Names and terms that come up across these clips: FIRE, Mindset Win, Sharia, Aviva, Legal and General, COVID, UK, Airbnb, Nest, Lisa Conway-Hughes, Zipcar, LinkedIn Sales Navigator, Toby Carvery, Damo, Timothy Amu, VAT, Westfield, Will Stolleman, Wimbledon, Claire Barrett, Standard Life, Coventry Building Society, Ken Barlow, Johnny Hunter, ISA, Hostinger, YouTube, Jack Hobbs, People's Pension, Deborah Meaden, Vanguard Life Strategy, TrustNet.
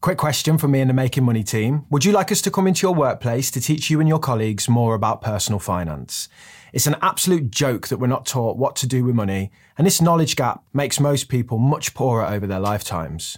Quick question from me and the Making Money team. Would you like us to come into your workplace to teach you and your colleagues more about personal finance? It's an absolute joke that we're not taught what to do with money, and this knowledge gap makes most people much poorer over their lifetimes.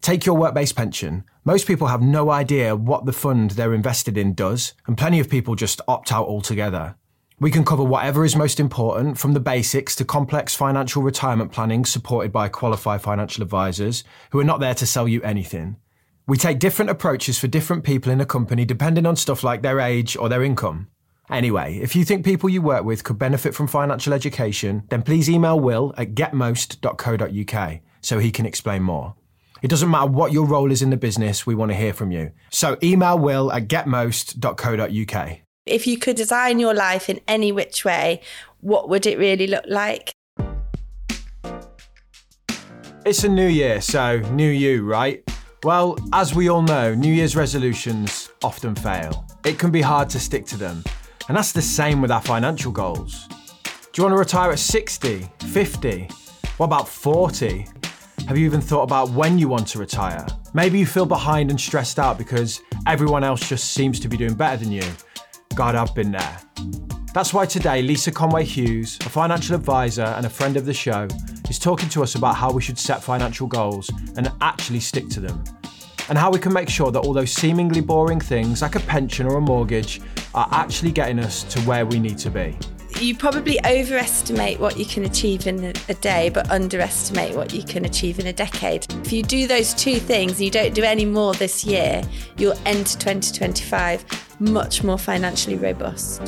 Take your work-based pension. Most people have no idea what the fund they're invested in does, and plenty of people just opt out altogether. We can cover whatever is most important, from the basics to complex financial retirement planning supported by qualified financial advisors who are not there to sell you anything. We take different approaches for different people in a company depending on stuff like their age or their income. Anyway, if you think people you work with could benefit from financial education, then please email Will at getmost.co.uk so he can explain more. It doesn't matter what your role is in the business, we want to hear from you. So email Will at getmost.co.uk. If you could design your life in any which way, what would it really look like? It's a new year, so new you, right? Well, as we all know, New Year's resolutions often fail. It can be hard to stick to them. And that's the same with our financial goals. Do you want to retire at 60, 50? What about 40? Have you even thought about when you want to retire? Maybe you feel behind and stressed out because everyone else just seems to be doing better than you. God, I've been there. That's why today, Lisa Conway-Hughes, a financial advisor and a friend of the show, is talking to us about how we should set financial goals and actually stick to them, and how we can make sure that all those seemingly boring things like a pension or a mortgage are actually getting us to where we need to be. You probably overestimate what you can achieve in a day, but underestimate what you can achieve in a decade. If you do those two things and you don't do any more this year, you'll enter 2025 much more financially robust.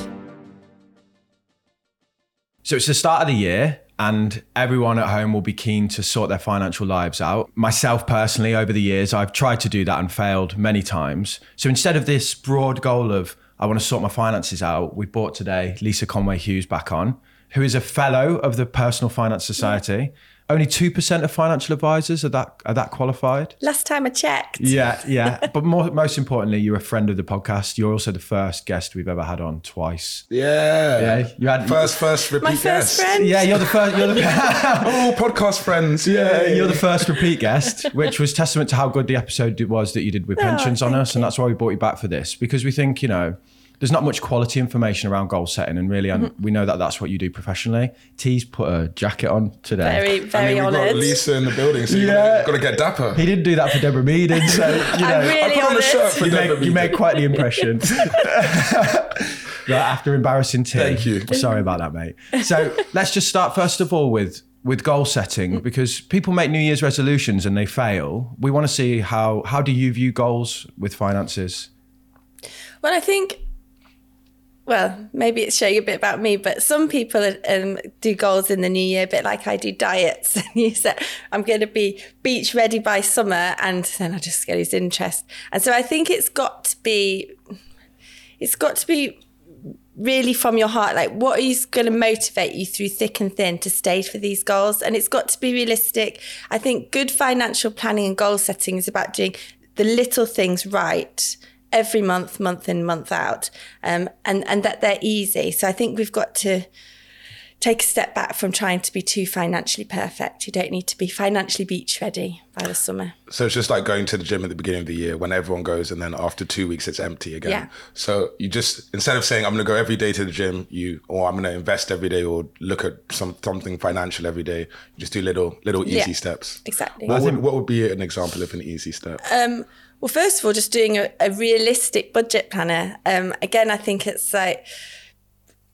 So it's the start of the year and everyone at home will be keen to sort their financial lives out. Myself personally, over the years, I've tried to do that and failed many times. So instead of this broad goal of I want to sort my finances out, we brought today Lisa Conway-Hughes back on, who is a fellow of the Personal Finance Society. Only 2% of financial advisors are that qualified. Last time I checked. Yeah. But most importantly, you're a friend of the podcast. You're also the first guest we've ever had on twice. Yeah. You had first repeat guest. My first friend. Yeah, you're the first. Oh, podcast friends. Yeah, you're the first repeat guest, which was testament to how good the episode was that you did with pensions on us, and that's why we brought you back for this, because we think there's not much quality information around goal setting, and really, we know that that's what you do professionally. T's put a jacket on today. Very, very honoured. We've got Lisa in the building, so you've got to get dapper. He didn't do that for Deborah Meaden, so I put on a shirt for Deborah Meaden. You made quite the impression. Right, after embarrassing T. Thank you. Sorry about that, mate. So let's just start first of all with goal setting, because people make New Year's resolutions and they fail. We want to see how do you view goals with finances? Well, I think. Well, maybe it's showing a bit about me, but some people do goals in the new year, a bit like I do diets. And you said, I'm going to be beach ready by summer, and then I just get his interest. And so I think it's got to be really from your heart, like what is going to motivate you through thick and thin to stay for these goals? And it's got to be realistic. I think good financial planning and goal setting is about doing the little things right every month, month in, month out, and that they're easy. So I think we've got to take a step back from trying to be too financially perfect. You don't need to be financially beach ready by the summer. So it's just like going to the gym at the beginning of the year when everyone goes, and then after 2 weeks, it's empty again. Yeah. So you just, instead of saying, I'm going to go every day to the gym, or I'm going to invest every day or look at something financial every day, you just do little easy steps. Exactly. What would be an example of an easy step? Well, first of all, just doing a realistic budget planner. Again, I think it's like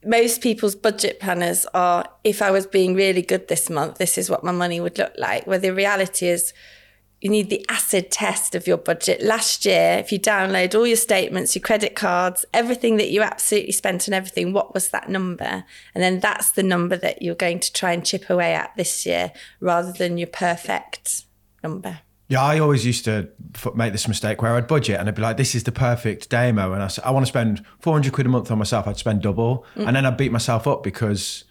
most people's budget planners are, if I was being really good this month, this is what my money would look like. Where the reality is you need the acid test of your budget. Last year, if you download all your statements, your credit cards, everything that you absolutely spent on everything, what was that number? And then that's the number that you're going to try and chip away at this year rather than your perfect number. Yeah, I always used to make this mistake where I'd budget and I'd be like, this is the perfect demo. And I want to spend 400 quid a month on myself. I'd spend double. And then I'd beat myself up because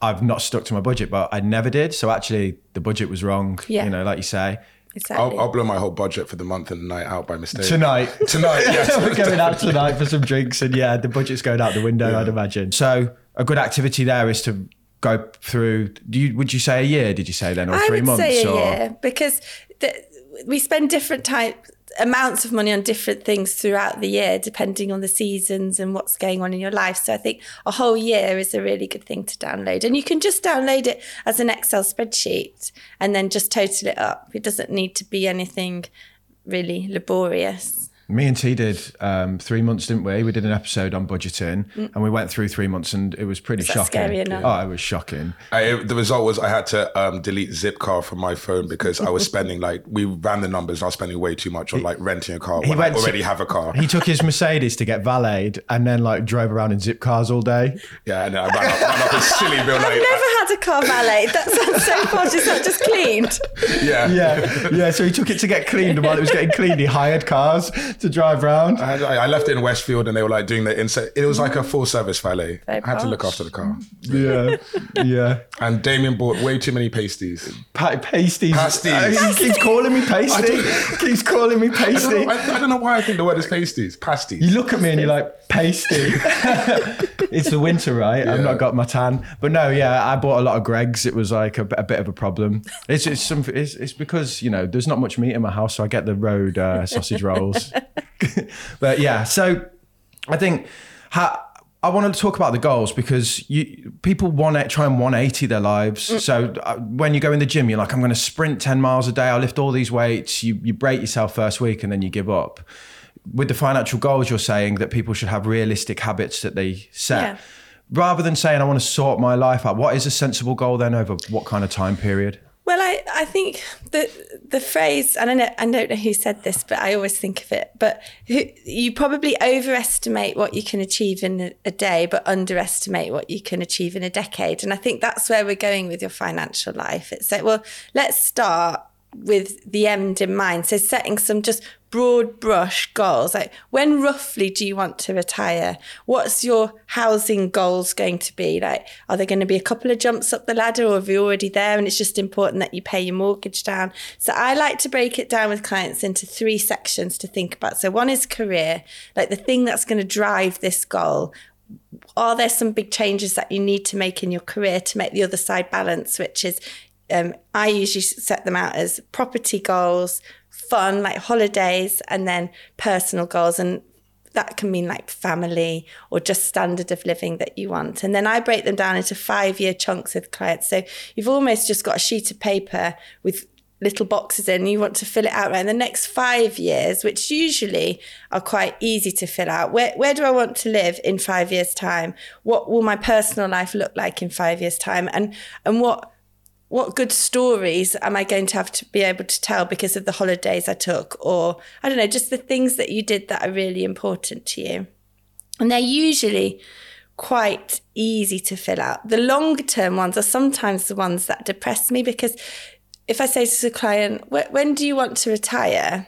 I've not stuck to my budget, but I never did. So actually the budget was wrong, like you say. Exactly. I'll blow my whole budget for the month and the night out by mistake. Tonight, yes. We're going out tonight for some drinks and the budget's going out the window, I'd imagine. So a good activity there is to go through, would you say a year, did you say then, or 3 months? I would say a year because we spend different types amounts of money on different things throughout the year, depending on the seasons and what's going on in your life. So I think a whole year is a really good thing to download. And you can just download it as an Excel spreadsheet and then just total it up. It doesn't need to be anything really laborious. Me and T did 3 months, didn't we? We did an episode on budgeting and we went through 3 months and it was pretty shocking. Scary enough? Oh, it was shocking. The result was I had to delete Zipcar from my phone because I was spending we ran the numbers and I was spending way too much on renting a car when I already have a car. He took his Mercedes to get valeted and then drove around in Zipcars all day. Yeah, and I ran up a silly bill. I've never had a car valeted. That sounds so posh. Is that just cleaned? Yeah. So he took it to get cleaned, and while it was getting cleaned, he hired cars to drive round. I left it in Westfield and they were doing their inset. It was like a full service valet. I had to look after the car. Yeah. And Damien bought way too many pasties. Pasties. He keeps calling me pasty. I don't know why I think the word is pasties. Pasties. You look at me and you're like, pasty. It's the winter, right? Yeah. I've not got my tan. But no, yeah, I bought a lot of Greggs. It was a bit of a problem. It's because, there's not much meat in my house, so I get the road sausage rolls. But yeah, so I think I want to talk about the goals because people want to try and 180 their lives. So when you go in the gym, you're like, I'm going to sprint 10 miles a day. I'll lift all these weights. You break yourself first week and then you give up. With the financial goals, you're saying that people should have realistic habits that they set. Yeah. Rather than saying, I want to sort my life out, what is a sensible goal then over what kind of time period? Well, I think the phrase, and I don't know who said this, but I always think of it, but you probably overestimate what you can achieve in a day, but underestimate what you can achieve in a decade. And I think that's where we're going with your financial life. It's like, well, let's start with the end in mind. So setting some just broad brush goals, like when roughly do you want to retire? What's your housing goals going to be? Like, are there going to be a couple of jumps up the ladder, or are you already there and it's just important that you pay your mortgage down? So I like to break it down with clients into 3 sections to think about. So one is career, like the thing that's going to drive this goal. Are there some big changes that you need to make in your career to make the other side balance, which is I usually set them out as property goals, fun, like holidays, and then personal goals. And that can mean like family or just standard of living that you want. And then I break them down into 5-year chunks with clients. So you've almost just got a sheet of paper with little boxes in. You want to fill it out around the next 5 years, which usually are quite easy to fill out. Where do I want to live in 5 years' time? What will my personal life look like in 5 years' time? And what good stories am I going to have to be able to tell because of the holidays I took, or I don't know, just the things that you did that are really important to you. And they're usually quite easy to fill out. The longer term ones are sometimes the ones that depress me, because if I say to a client, when do you want to retire?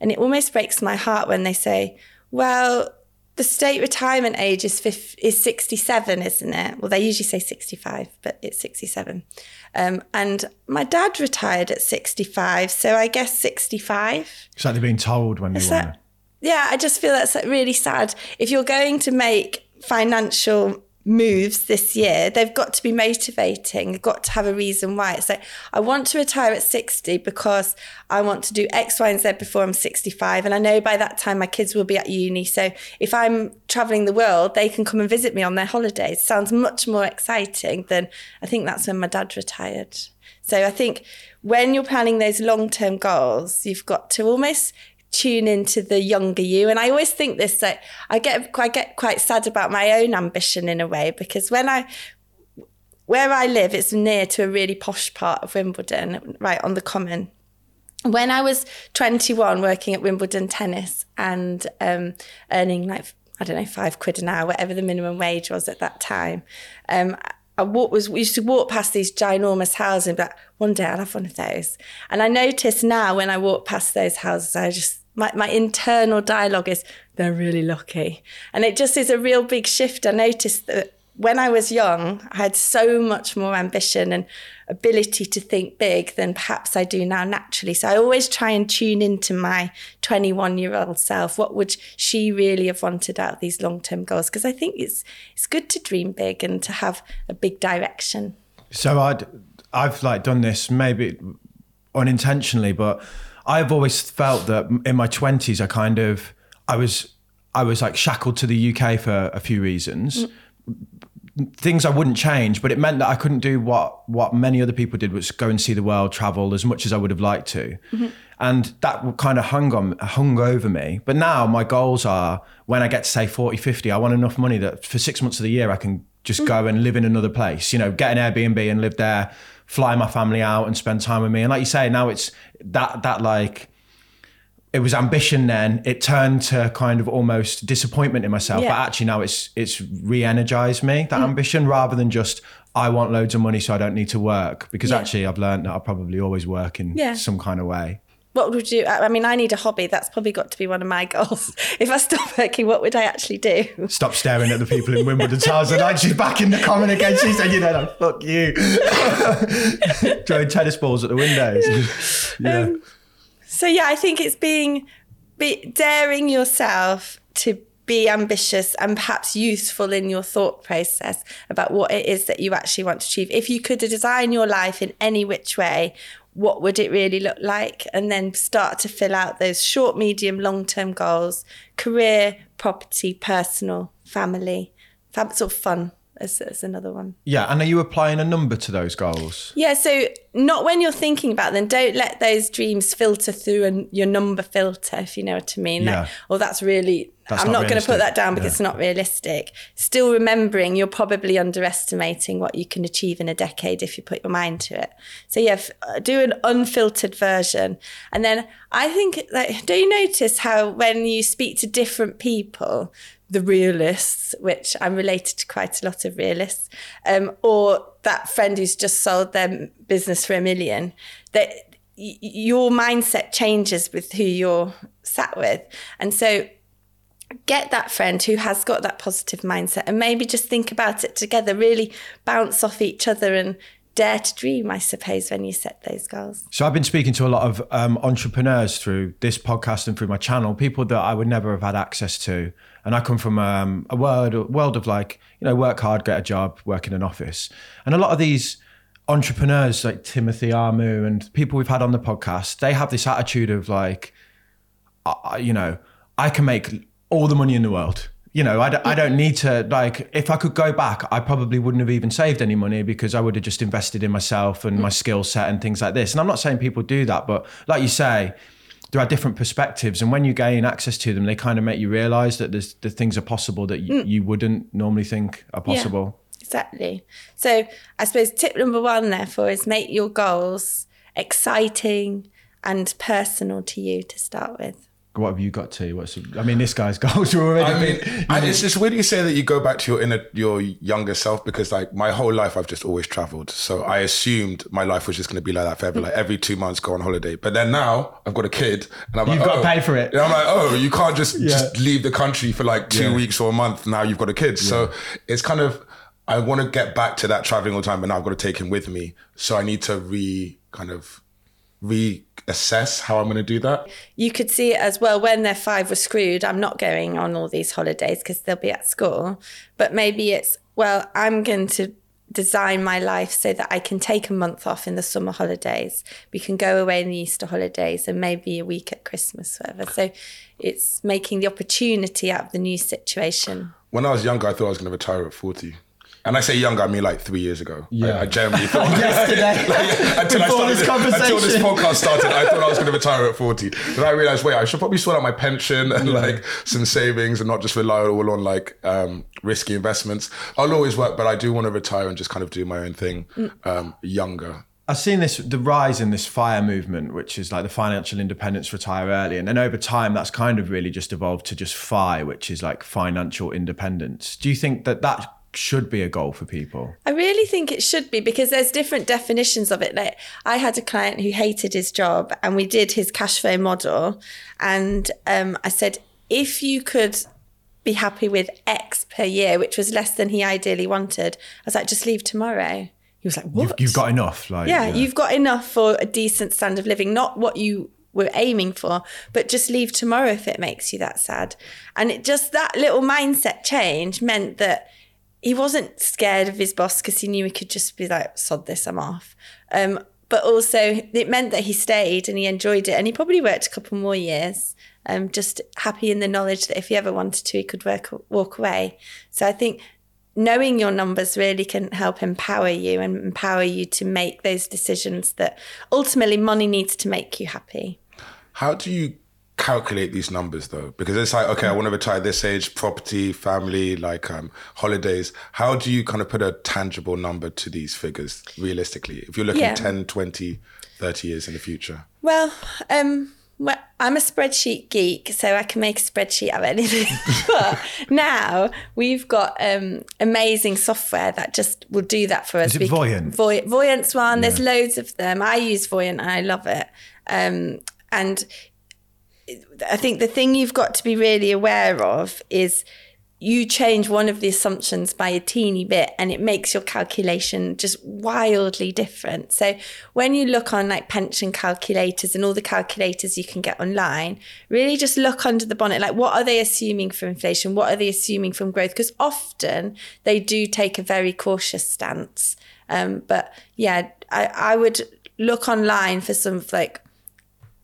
And it almost breaks my heart when they say, well, the state retirement age is 67, isn't it? Well, they usually say 65, but it's 67. And my dad retired at 65, so I guess 65. It's like they've been told when they want. Yeah, I just feel that's really sad. If you're going to make financial moves this year, they've got to be motivating. They've got to have a reason why. It's like, I want to retire at 60 because I want to do X, Y, and Z before I'm 65. And I know by that time my kids will be at uni. So if I'm traveling the world, they can come and visit me on their holidays. Sounds much more exciting than, I think that's when my dad retired. So I think when you're planning those long-term goals, you've got to almost tune into the younger you. And I always think this, like, I get quite sad about my own ambition in a way, because where I live, it's near to a really posh part of Wimbledon, right on the common. When I was 21 working at Wimbledon tennis and earning £5 an hour, whatever the minimum wage was at that time, we used to walk past these ginormous houses and be like, one day I'll have one of those. And I notice now when I walk past those houses, I just, my internal dialogue is, they're really lucky. And it just is a real big shift. I noticed that when I was young, I had so much more ambition and ability to think big than perhaps I do now naturally. So I always try and tune into my 21-year-old self. What would she really have wanted out of these long-term goals? Because I think it's good to dream big and to have a big direction. So I've done this maybe unintentionally, but I've always felt that in my 20s, I was like shackled to the UK for a few reasons. Things I wouldn't change, but it meant that I couldn't do what many other people did, which go and see the world, travel as much as I would have liked to. Mm-hmm. And that kind of hung over me. But now my goals are, when I get to say 40, 50, I want enough money that for 6 months of the year, I can just go and live in another place, you know, get an Airbnb and live there, fly my family out and spend time with me. And like you say, now it's that like, it was ambition then, it turned to kind of almost disappointment in myself. Yeah. But actually now it's re-energized me, that ambition, rather than just, I want loads of money so I don't need to work. Because actually I've learned that I'll probably always work in some kind of way. What would you, I mean, I need a hobby. That's probably got to be one of my goals. If I stop working, what would I actually do? Stop staring at the people in Wimbledon Towers. And I she's back in the comment again. She said, you know, like, fuck you. Throwing tennis balls at the windows. Yeah. So yeah, I think it's being daring yourself to be ambitious and perhaps useful in your thought process about what it is that you actually want to achieve. If you could design your life in any which way, what would it really look like? And then start to fill out those short, medium, long-term goals, career, property, personal, family, sort of fun is another one. Yeah, and are you applying a number to those goals? Yeah, so not when you're thinking about them. Don't let those dreams filter through your number filter, if you know what I mean. Yeah. Like, oh, I'm not going to put that down because it's not realistic. Still remembering you're probably underestimating what you can achieve in a decade if you put your mind to it. So yeah, do an unfiltered version. And then I think, like, do you notice how when you speak to different people, the realists, which I'm related to quite a lot of realists, or that friend who's just sold their business for $1 million, that your mindset changes with who you're sat with. And so get that friend who has got that positive mindset and maybe just think about it together, really bounce off each other and dare to dream, I suppose, when you set those goals. So I've been speaking to a lot of entrepreneurs through this podcast and through my channel, people that I would never have had access to. And I come from a world of, like, you know, work hard, get a job, work in an office. And a lot of these entrepreneurs like Timothy Amu and people we've had on the podcast, they have this attitude of like, you know, I can make all the money in the world. You know, I don't need to, like, if I could go back, I probably wouldn't have even saved any money because I would have just invested in myself and my skill set and things like this. And I'm not saying people do that, but like you say, there are different perspectives. And when you gain access to them, they kind of make you realize that the things are possible that you wouldn't normally think are possible. Yeah, exactly. So I suppose tip number one, therefore, is make your goals exciting and personal to you to start with. What have you got to? This guy's goals are already. It's just weird you say that you go back to your younger self, because like my whole life I've just always travelled. So I assumed my life was just going to be like that forever, like every 2 months go on holiday. But then now I've got a kid and I'm you've got to pay for it. And I'm like, oh, you can't just leave the country for like 2 weeks or a month. Now you've got a kid. Yeah. So it's kind of, I want to get back to that travelling all the time, but now I've got to take him with me. So I need to reassess how I'm going to do that. You could see it as well when they're 5, we're screwed. I'm not going on all these holidays because they'll be at school. But maybe it's, well, I'm going to design my life so that I can take a month off in the summer holidays. We can go away in the Easter holidays and maybe a week at Christmas, whatever. So it's making the opportunity out of the new situation. When I was younger, I thought I was going to retire at 40. And I say younger, I mean like 3 years ago. Yeah. I generally thought yesterday. Until this podcast started, I thought I was going to retire at 40. But I realized, wait, I should probably sort out my pension and like some savings and not just rely all on like risky investments. I'll always work, but I do want to retire and just kind of do my own thing younger. I've seen the rise in this FIRE movement, which is like the financial independence, retire early. And then over time, that's kind of really just evolved to just FI, which is like financial independence. Do you think that should be a goal for people? I really think it should be, because there's different definitions of it. Like, I had a client who hated his job and we did his cash flow model. And I said, if you could be happy with X per year, which was less than he ideally wanted, I was like, just leave tomorrow. He was like, what? You've got enough. Like, you've got enough for a decent standard of living, not what you we're aiming for, but just leave tomorrow if it makes you that sad. And it just, that little mindset change meant that he wasn't scared of his boss because he knew he could just be like, sod this, I'm off. But also it meant that he stayed and he enjoyed it, and he probably worked a couple more years, just happy in the knowledge that if he ever wanted to, he could walk away. So I think knowing your numbers really can help empower you and empower you to make those decisions that ultimately money needs to make you happy. How do you calculate these numbers though? Because it's like, okay, I want to retire this age, property, family, like holidays. How do you kind of put a tangible number to these figures realistically? If you're looking 10, 20, 30 years in the future. Well, I'm a spreadsheet geek, so I can make a spreadsheet out of anything. But now we've got amazing software that just will do that for us. Is it Voyant? Voyant's one. Yeah. There's loads of them. I use Voyant and I love it. And I think the thing you've got to be really aware of is you change one of the assumptions by a teeny bit and it makes your calculation just wildly different. So when you look on like pension calculators and all the calculators you can get online, really just look under the bonnet, like what are they assuming for inflation? What are they assuming from growth? Because often they do take a very cautious stance. But yeah, I would look online for some of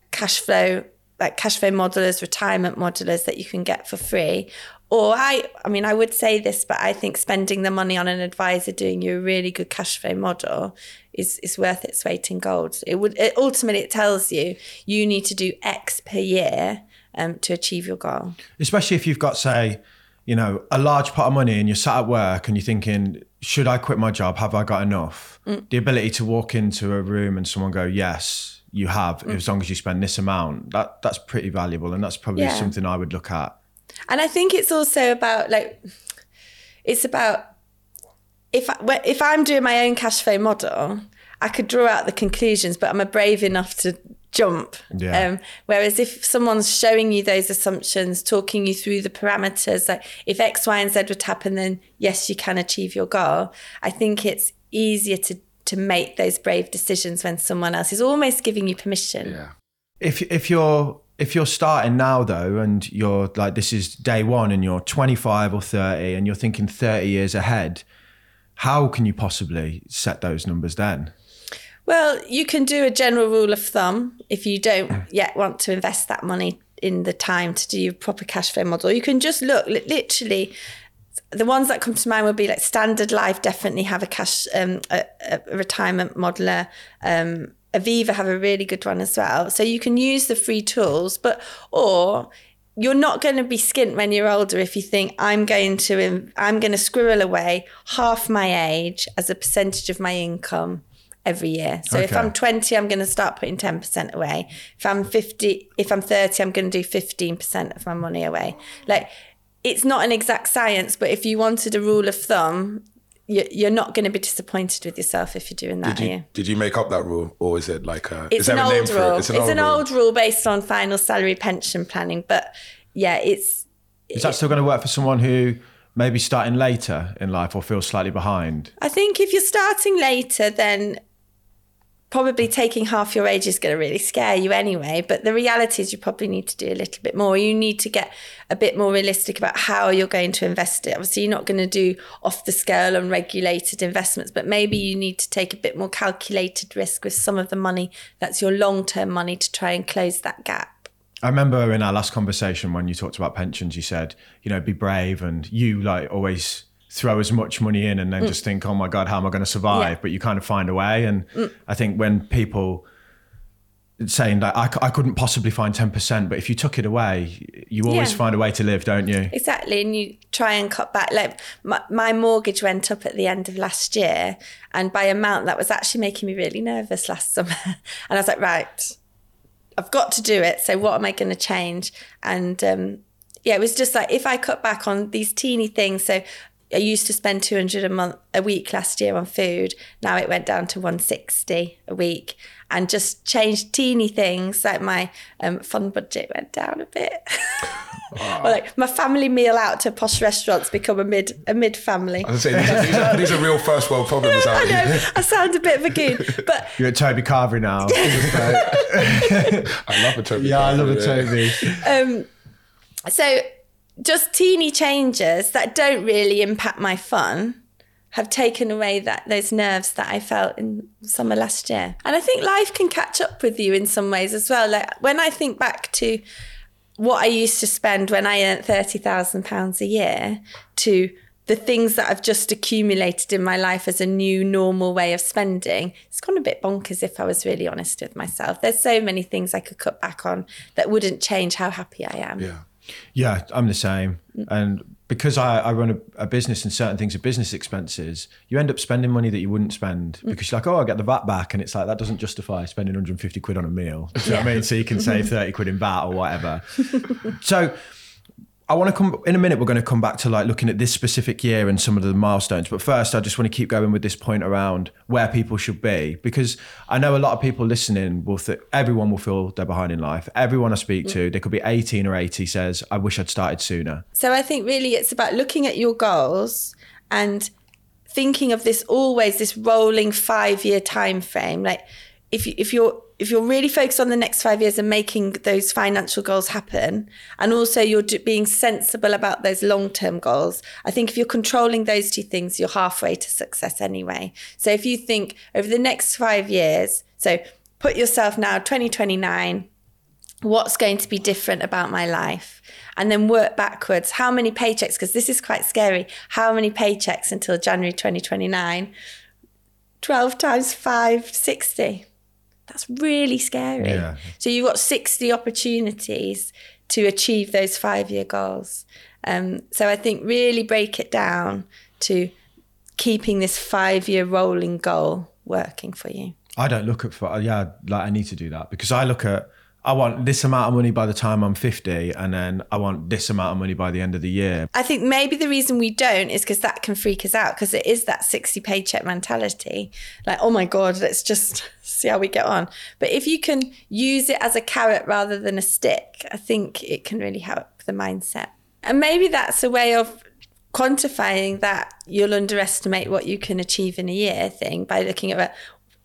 cash flow modelers, retirement modelers that you can get for free. Or I mean, I would say this, but I think spending the money on an advisor doing you a really good cash flow model is worth its weight in gold. It ultimately tells you need to do X per year to achieve your goal. Especially if you've got, say, you know, a large pot of money and you're sat at work and you're thinking, should I quit my job? Have I got enough? The ability to walk into a room and someone go, yes, you have, as long as you spend this amount, that's pretty valuable. And that's probably something I would look at. And I think it's also about if I'm doing my own cash flow model, I could draw out the conclusions, but I'm brave enough to jump. Yeah. Whereas if someone's showing you those assumptions, talking you through the parameters, like if X, Y, and Z would happen, then yes, you can achieve your goal. I think it's easier to make those brave decisions when someone else is almost giving you permission. Yeah. If you're starting now though, and you're like, this is day one and you're 25 or 30 and you're thinking 30 years ahead, how can you possibly set those numbers then? Well, you can do a general rule of thumb if you don't yet want to invest that money in the time to do your proper cash flow model. You can just look, literally, the ones that come to mind would be like Standard Life definitely have a retirement modeler, Aviva have a really good one as well. So you can use the free tools, or you're not going to be skint when you're older if you think I'm going to squirrel away half my age as a percentage of my income every year. So if I'm 20, I'm going to start putting 10% away. If I'm 50, if I'm 30, I'm going to do 15% of my money away. Like, it's not an exact science, but if you wanted a rule of thumb, you're not going to be disappointed with yourself if you're doing that. Did you make up that rule, or is it like is there a name for it? It's an old rule based on final salary pension planning, but yeah, it's... Is that still going to work for someone who may be starting later in life or feels slightly behind? I think if you're starting later, then probably taking half your age is going to really scare you anyway. But the reality is you probably need to do a little bit more. You need to get a bit more realistic about how you're going to invest it. Obviously, you're not going to do off the scale unregulated investments, but maybe you need to take a bit more calculated risk with some of the money that's your long-term money to try and close that gap. I remember in our last conversation when you talked about pensions, you said, you know, be brave, and you like always throw as much money in and then just think, oh my God, how am I going to survive? Yeah. But you kind of find a way. And I think when people saying that I couldn't possibly find 10%, but if you took it away, you always find a way to live, don't you? Exactly. And you try and cut back. Like my mortgage went up at the end of last year, and by amount that was actually making me really nervous last summer. And I was like, right, I've got to do it. So what am I going to change? And it was just like, if I cut back on these teeny things, so I used to spend $200 a week last year on food. Now it went down to $160 a week, and just changed teeny things, like my fun budget went down a bit. Wow. Or like my family meal out to posh restaurants become a mid family. I was saying, these are real first world problems. I know, I sound a bit of a goon, but you're at Toby Carvery now. I love a Toby. Yeah, Carvery. I love a Toby. So just teeny changes that don't really impact my fun, have taken away that those nerves that I felt in summer last year. And I think life can catch up with you in some ways as well. Like when I think back to what I used to spend when I earned £30,000 a year to the things that I've just accumulated in my life as a new normal way of spending, it's gone a bit bonkers if I was really honest with myself. There's so many things I could cut back on that wouldn't change how happy I am. Yeah, I'm the same. And because I run a business and certain things are business expenses, you end up spending money that you wouldn't spend because you're like, oh, I'll get the VAT back. And it's like, that doesn't justify spending 150 quid on a meal. Do you know what I mean? So you can save 30 quid in VAT or whatever. So I want to come, in a minute, we're going to come back to like looking at this specific year and some of the milestones. But first, I just want to keep going with this point around where people should be, because I know a lot of people listening will think everyone will feel they're behind in life. Everyone I speak to, they could be 18 or 80, says, I wish I'd started sooner. So I think really it's about looking at your goals and thinking of this always, this rolling 5-year time frame. Like if you're really focused on the next 5 years and making those financial goals happen, and also you're being sensible about those long-term goals, I think if you're controlling those two things, you're halfway to success anyway. So if you think over the next 5 years, so put yourself now 2029, what's going to be different about my life? And then work backwards. How many paychecks? Because this is quite scary. How many paychecks until January 2029? 12 times 5, 60. That's really scary. Yeah. So you've got 60 opportunities to achieve those 5-year goals. So I think really break it down to keeping this 5-year rolling goal working for you. I don't look at, I need to do that, because I look at, I want this amount of money by the time I'm 50, and then I want this amount of money by the end of the year. I think maybe the reason we don't is because that can freak us out, because it is that 60 paycheck mentality. Like, oh my God, let's just see how we get on. But if you can use it as a carrot rather than a stick, I think it can really help the mindset. And maybe that's a way of quantifying that you'll underestimate what you can achieve in a year thing by looking at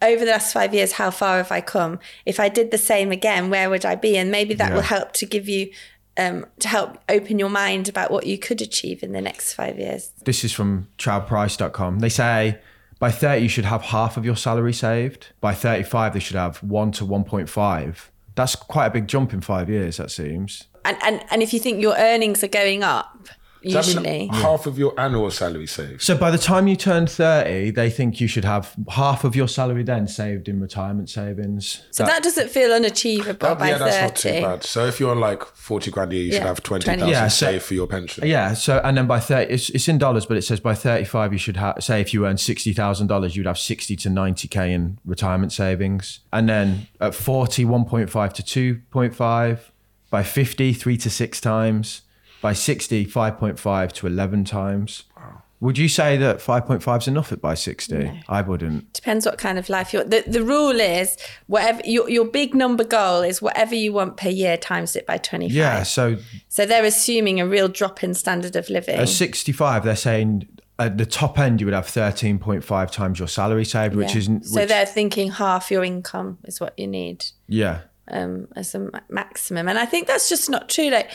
over the last 5 years, how far have I come? If I did the same again, where would I be? And maybe that will help to give you, to help open your mind about what you could achieve in the next 5 years. This is from childprice.com. They say, by 30, you should have half of your salary saved. By 35, they should have 1 to 1.5. That's quite a big jump in 5 years, that seems. And if you think your earnings are going up, usually half of your annual salary saved. So by the time you turn 30, they think you should have half of your salary then saved in retirement savings. So that doesn't feel unachievable by 30. That's not too bad. So if you're on like 40 grand a year, you should have 20,000 saved for your pension. Yeah, so and then by 30, it's in dollars, but it says by 35, you should have, say if you earn $60,000, you'd have 60 to 90K in retirement savings. And then at 40, 1.5 to 2.5, by 50, 3 to 6 times. By 60, 5.5 to 11 times. Wow. Would you say that 5.5 is enough by 60? No. I wouldn't. Depends what kind of life you're... The rule is, whatever your big number goal is whatever you want per year times it by 25. Yeah, so they're assuming a real drop in standard of living. At 65, they're saying at the top end, you would have 13.5 times your salary saved, which isn't... So they're thinking half your income is what you need. Yeah. As a maximum. And I think that's just not true. Like...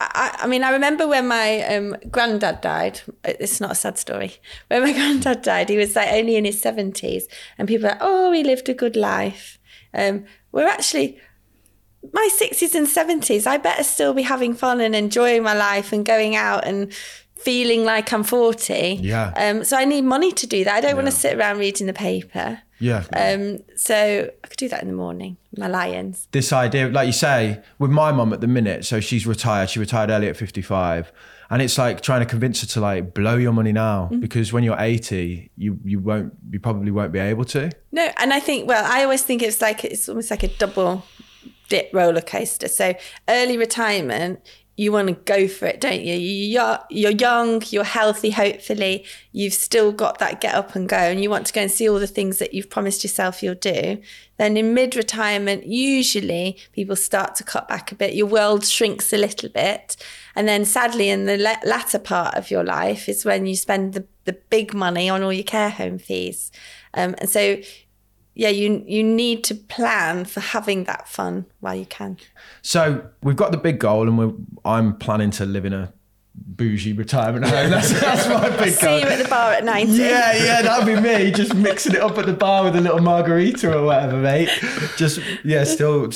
I mean, I remember when my granddad died. It's not a sad story. When my granddad died, he was like only in his 70s, and people were like, "Oh, he lived a good life." We're actually my 60s and 70s. I better still be having fun and enjoying my life and going out and feeling like I'm 40. Yeah. So I need money to do that. I don't want to sit around reading the paper. Yeah. So I could do that in the morning, my lions. This idea, like you say, with my mum at the minute, so she's retired. She retired early at 55. And it's like trying to convince her to like blow your money now, because when you're 80, you probably won't be able to. No, and I think, I always think it's almost like a double dip roller coaster. So early retirement, you want to go for it, don't you? You're young, you're healthy, hopefully. You've still got that get up and go, and you want to go and see all the things that you've promised yourself you'll do. Then in mid-retirement, usually people start to cut back a bit. Your world shrinks a little bit. And then sadly, in the latter part of your life is when you spend the big money on all your care home fees. And so... yeah, you need to plan for having that fun while you can. So we've got the big goal, and I'm planning to live in a bougie retirement home. That's my big goal. See you at the bar at 90. Yeah, that'd be me, just mixing it up at the bar with a little margarita or whatever, mate. Just, yeah, still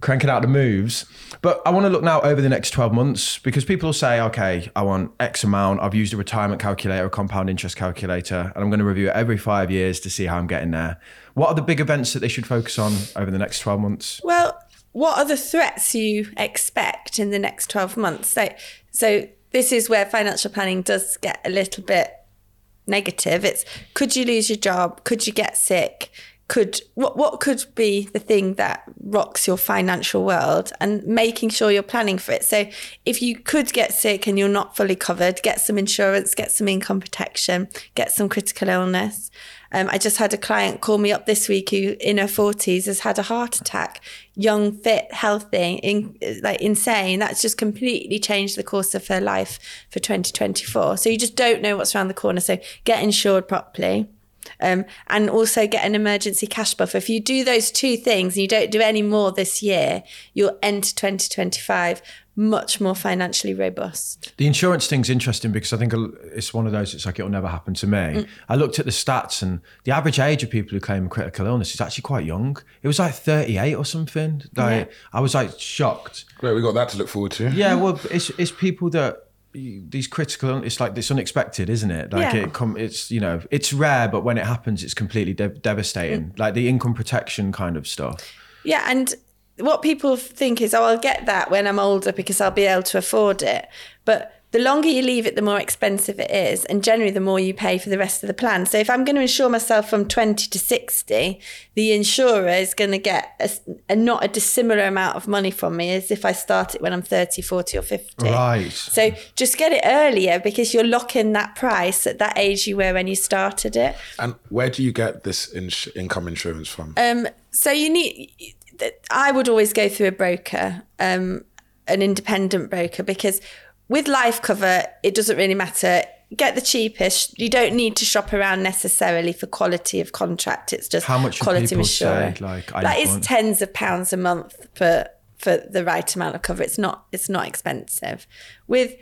cranking out the moves. But I want to look now over the next 12 months, because people will say, okay, I want X amount. I've used a retirement calculator, a compound interest calculator, and I'm going to review it every 5 years to see how I'm getting there. What are the big events that they should focus on over the next 12 months? Well, what are the threats you expect in the next 12 months? So this is where financial planning does get a little bit negative. It's, could you lose your job? Could you get sick? What could be the thing that rocks your financial world, and making sure you're planning for it. So if you could get sick and you're not fully covered, get some insurance, get some income protection, get some critical illness. I just had a client call me up this week who in her 40s has had a heart attack, young, fit, healthy, insane. That's just completely changed the course of her life for 2024. So you just don't know what's around the corner. So get insured properly. And also get an emergency cash buffer. If you do those two things and you don't do any more this year, you'll enter 2025 much more financially robust. The insurance thing's interesting, because I think it's one of those, it's like, it'll never happen to me. I looked at the stats, and the average age of people who claim critical illness is actually quite young. It was like 38 or something. I was like shocked. Great, we got that to look forward to. Yeah, well, it's people that, these critical, it's like, it's unexpected, isn't it? Like it's, you know, it's rare, but when it happens, it's completely devastating. Like the income protection kind of stuff. Yeah. And what people think is, oh, I'll get that when I'm older because I'll be able to afford it. But the longer you leave it, the more expensive it is. And generally, the more you pay for the rest of the plan. So if I'm going to insure myself from 20 to 60, the insurer is going to get not a dissimilar amount of money from me as if I start it when I'm 30, 40 or 50. Right. So just get it earlier, because you're locking that price at that age you were when you started it. And where do you get this income insurance from? So you need, I would always go through a broker, an independent broker, because with life cover, it doesn't really matter. Get the cheapest. You don't need to shop around necessarily for quality of contract. It's just how much quality of insurance. That is tens of pounds a month for the right amount of cover. It's not expensive. With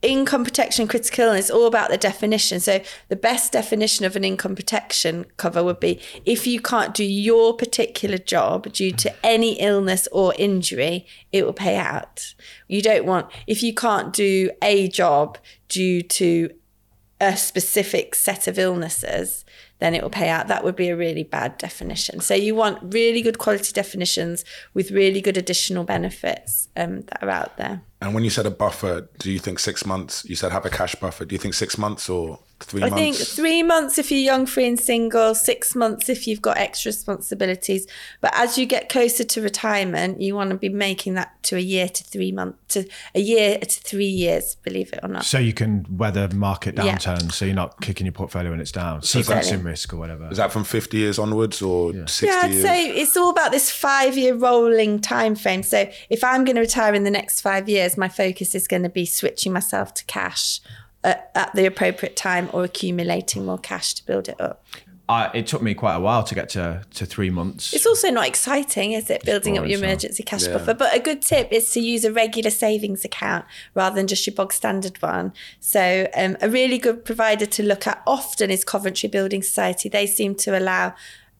income protection, critical illness, it's all about the definition. So the best definition of an income protection cover would be, if you can't do your particular job due to any illness or injury, it will pay out. You don't want, if you can't do a job due to a specific set of illnesses, then it will pay out. That would be a really bad definition. So you want really good quality definitions with really good additional benefits that are out there. And when you said a buffer, do you think 6 months? You said have a cash buffer. Do you think 6 months or 3 months? I think 3 months if you're young, free and single, 6 months if you've got extra responsibilities. But as you get closer to retirement, you want to be making that to a year to three years, believe it or not. So you can weather market downturns, so you're not kicking your portfolio when it's down. So that's in risk or whatever. Is that from 50 years onwards or 60 years? Yeah, so it's all about this 5-year rolling time frame. So if I'm going to retire in the next 5 years, my focus is going to be switching myself to cash at the appropriate time, or accumulating more cash to build it up. It took me quite a while to get to 3 months. It's also not exciting, is it, building up your emergency cash buffer? But a good tip is to use a regular savings account rather than just your bog standard one. So a really good provider to look at often is Coventry Building Society. They seem to allow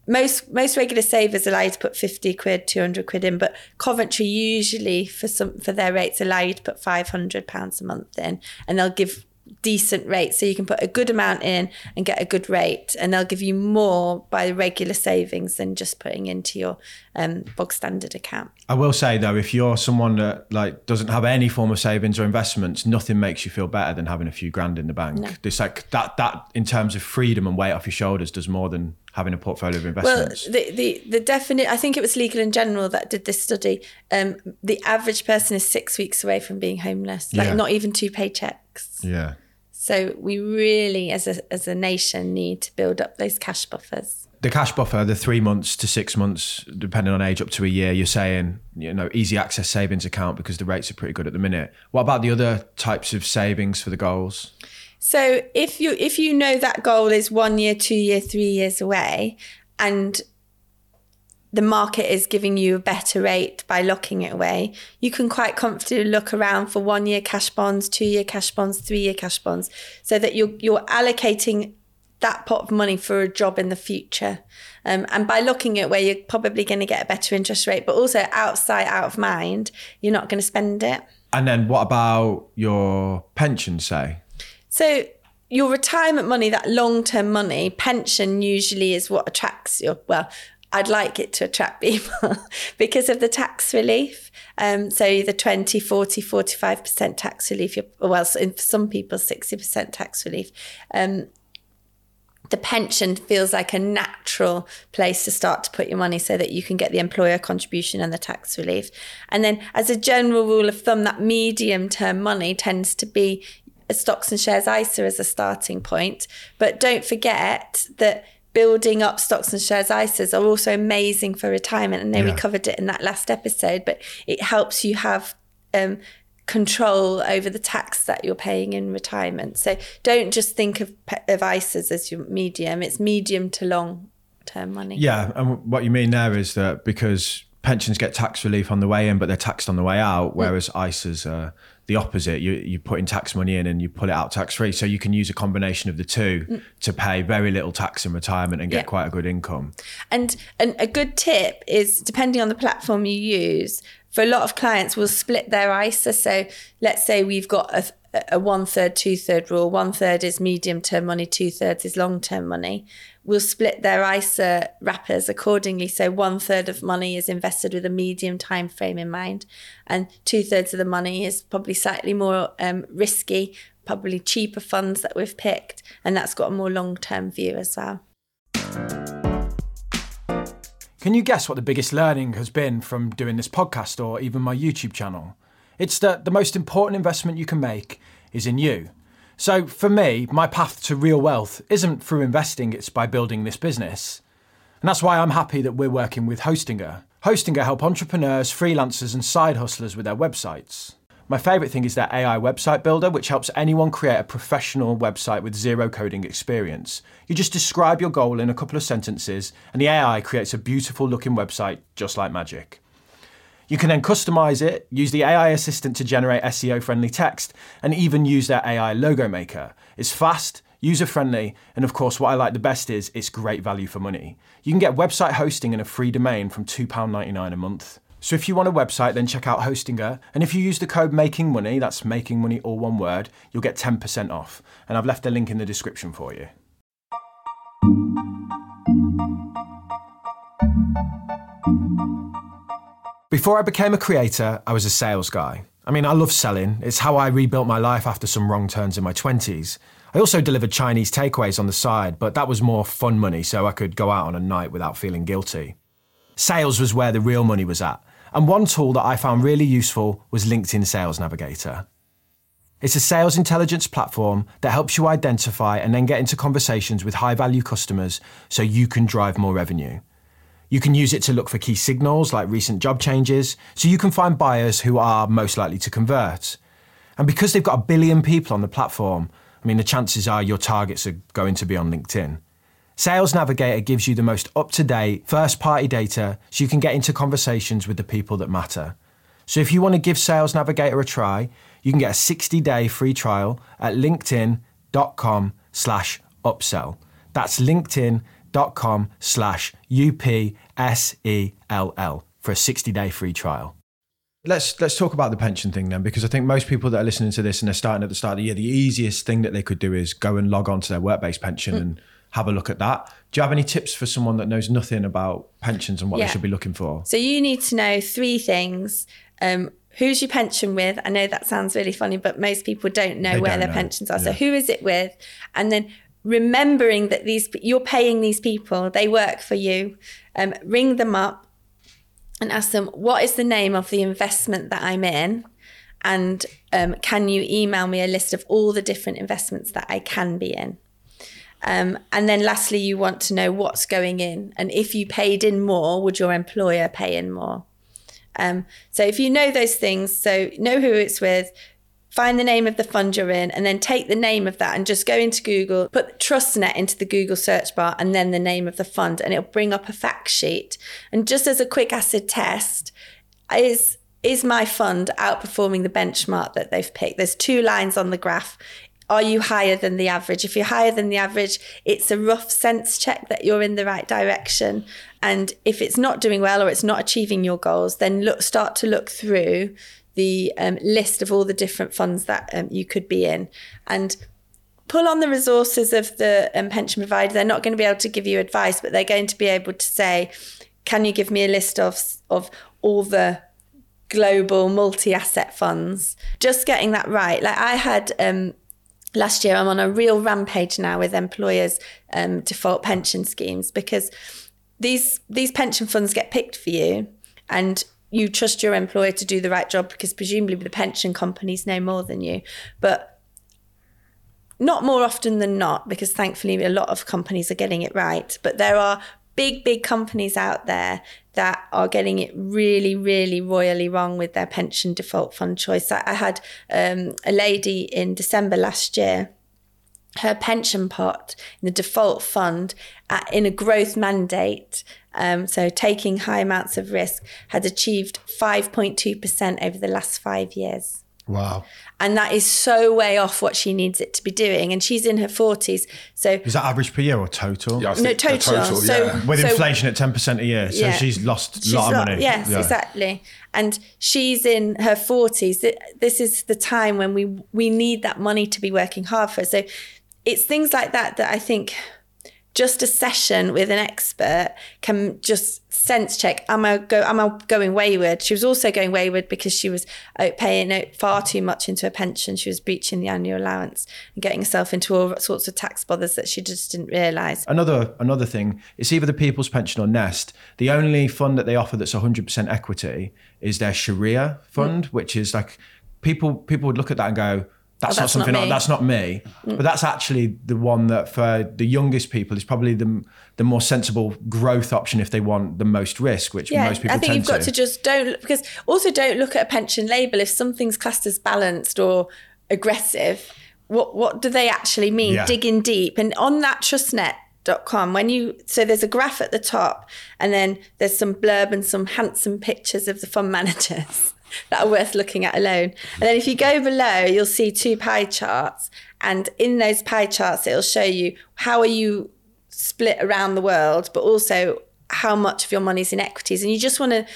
Most regular savers allow you to put 50 quid, 200 quid in, but Coventry usually for their rates allow you to put £500 a month in, and they'll give decent rates. So you can put a good amount in and get a good rate, and they'll give you more by regular savings than just putting into your bog standard account. I will say though, if you're someone that like doesn't have any form of savings or investments, nothing makes you feel better than having a few grand in the bank. No. It's like that in terms of freedom and weight off your shoulders does more than having a portfolio of investments. Well, the definite, I think it was Legal and General that did this study. The average person is 6 weeks away from being homeless, not even 2 paychecks. Yeah. So we really, as a nation, need to build up those cash buffers. The cash buffer, the 3 months to 6 months, depending on age, up to a year, you're saying, you know, easy access savings account because the rates are pretty good at the minute. What about the other types of savings for the goals? So if you know that goal is 1 year, 2 year, 3 years away, and the market is giving you a better rate by locking it away, you can quite comfortably look around for 1 year cash bonds, 2 year cash bonds, 3 year cash bonds, so that you're allocating that pot of money for a job in the future. And by locking it where you're probably going to get a better interest rate, but also out sight, out of mind, you're not going to spend it. And then what about your pension, say? So your retirement money, that long-term money, pension usually is what attracts your, well, I'd like it to attract people because of the tax relief. So either 20, 40, 45% tax relief, well, for some people, 60% tax relief. The pension feels like a natural place to start to put your money so that you can get the employer contribution and the tax relief. And then as a general rule of thumb, that medium term money tends to be stocks and shares ISA as a starting point. But don't forget that building up stocks and shares ISAs are also amazing for retirement. And then we covered it in that last episode, but it helps you have control over the tax that you're paying in retirement. So don't just think of ISAs as your medium, it's medium to long term money. Yeah, and what you mean there is that because pensions get tax relief on the way in, but they're taxed on the way out, whereas ISAs are the opposite. You put in tax money in and you pull it out tax free. So you can use a combination of the two to pay very little tax in retirement and get quite a good income. And a good tip is, depending on the platform you use, for a lot of clients, we'll split their ISA. So let's say we've got a 1/3, 2/3 rule. 1/3 is medium term money, 2/3 is long term money. We'll split their ISA wrappers accordingly. So 1/3 of money is invested with a medium time frame in mind, and 2/3 of the money is probably slightly more risky, probably cheaper funds that we've picked, and that's got a more long term view as well. Can you guess what the biggest learning has been from doing this podcast or even my YouTube channel? It's that the most important investment you can make is in you. So for me, my path to real wealth isn't through investing, it's by building this business. And that's why I'm happy that we're working with Hostinger. Hostinger help entrepreneurs, freelancers and side hustlers with their websites. My favourite thing is their AI website builder, which helps anyone create a professional website with zero coding experience. You just describe your goal in a couple of sentences and the AI creates a beautiful looking website just like magic. You can then customize it, use the AI assistant to generate SEO friendly text and even use their AI logo maker. It's fast, user friendly, and of course what I like the best is it's great value for money. You can get website hosting and a free domain from £2.99 a month. So if you want a website, then check out Hostinger. And if you use the code MAKINGMONEY, that's making money all one word, you'll get 10% off. And I've left a link in the description for you. Before I became a creator, I was a sales guy. I mean, I love selling. It's how I rebuilt my life after some wrong turns in my 20s. I also delivered Chinese takeaways on the side, but that was more fun money, so I could go out on a night without feeling guilty. Sales was where the real money was at. And one tool that I found really useful was LinkedIn Sales Navigator. It's a sales intelligence platform that helps you identify and then get into conversations with high-value customers so you can drive more revenue. You can use it to look for key signals like recent job changes, so you can find buyers who are most likely to convert. And because they've got a billion people on the platform, I mean, the chances are your targets are going to be on LinkedIn. Sales Navigator gives you the most up-to-date first-party data so you can get into conversations with the people that matter. So if you want to give Sales Navigator a try, you can get a 60-day free trial at linkedin.com/upsell. That's linkedin.com/UPSELL for a 60-day free trial. Let's talk about the pension thing then, because I think most people that are listening to this and they're starting at the start of the year, the easiest thing that they could do is go and log on to their work-based pension and have a look at that. Do you have any tips for someone that knows nothing about pensions and what they should be looking for? So you need to know three things. Who's your pension with? I know that sounds really funny, but most people don't know their pensions are. Yeah. So who is it with? And then remembering that you're paying these people, they work for you. Ring them up and ask them, what is the name of the investment that I'm in? And can you email me a list of all the different investments that I can be in? And then lastly, you want to know what's going in. And if you paid in more, would your employer pay in more? So if you know those things, so know who it's with, find the name of the fund you're in, and then take the name of that and just go into Google, put TrustNet into the Google search bar and then the name of the fund, and it'll bring up a fact sheet. And just as a quick acid test, is my fund outperforming the benchmark that they've picked? There's two lines on the graph. Are you higher than the average? If you're higher than the average, it's a rough sense check that you're in the right direction. And if it's not doing well or it's not achieving your goals, then start to look through the list of all the different funds that you could be in, and pull on the resources of the pension provider. They're not going to be able to give you advice, but they're going to be able to say, can you give me a list of all the global multi-asset funds? Just getting that right. Like I had... Last year, I'm on a real rampage now with employers' default pension schemes, because these pension funds get picked for you and you trust your employer to do the right job, because presumably the pension companies know more than you. But not more often than not, because thankfully a lot of companies are getting it right. But there are big companies out there that are getting it really, really royally wrong with their pension default fund choice. I had a lady in December last year, her pension pot in the default fund in a growth mandate, so taking high amounts of risk, had achieved 5.2% over the last 5 years. Wow. And that is so way off what she needs it to be doing. And she's in her 40s. So is that average per year or total? Yeah, no, total. So, yeah. With inflation at 10% a year. So yeah. She's lost a lot of money. Yes, yeah. Exactly. And she's in her 40s. This is the time when we need that money to be working hard for. So it's things like that I think just a session with an expert can just sense check, am I going wayward? She was also going wayward because she was paying out far too much into her pension. She was breaching the annual allowance and getting herself into all sorts of tax bothers that she just didn't realise. Another thing, it's either the People's Pension or Nest. The only fund that they offer that's 100% equity is their Sharia fund, which is like people would look at that and go, that's not me. But that's actually the one that for the youngest people is probably the more sensible growth option if they want the most risk, which most people tend to. I think you've got to just don't look at a pension label. If something's classed as balanced or aggressive, what do they actually mean? Yeah. Dig in deep. And on that trustnet.com, so there's a graph at the top and then there's some blurb and some handsome pictures of the fund managers that are worth looking at alone. And then if you go below, you'll see two pie charts. And in those pie charts, it'll show you how are you split around the world, but also how much of your money's in equities. And you just want to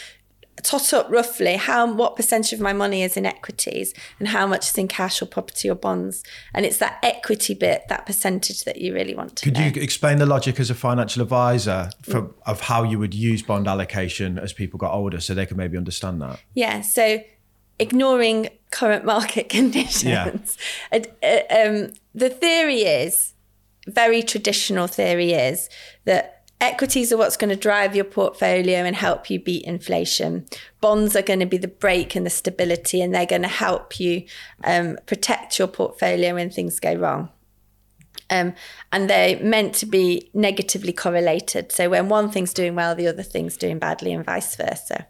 tot up roughly what percentage of my money is in equities and how much is in cash or property or bonds. And it's that equity bit, that percentage that you really want to know. Could you explain the logic as a financial advisor of how you would use bond allocation as people got older so they could maybe understand that? Yeah, so ignoring current market conditions. Yeah. The theory is, very traditional theory is that equities are what's going to drive your portfolio and help you beat inflation. Bonds are going to be the brake and the stability, and they're going to help you protect your portfolio when things go wrong. And they're meant to be negatively correlated. So when one thing's doing well, the other thing's doing badly and vice versa.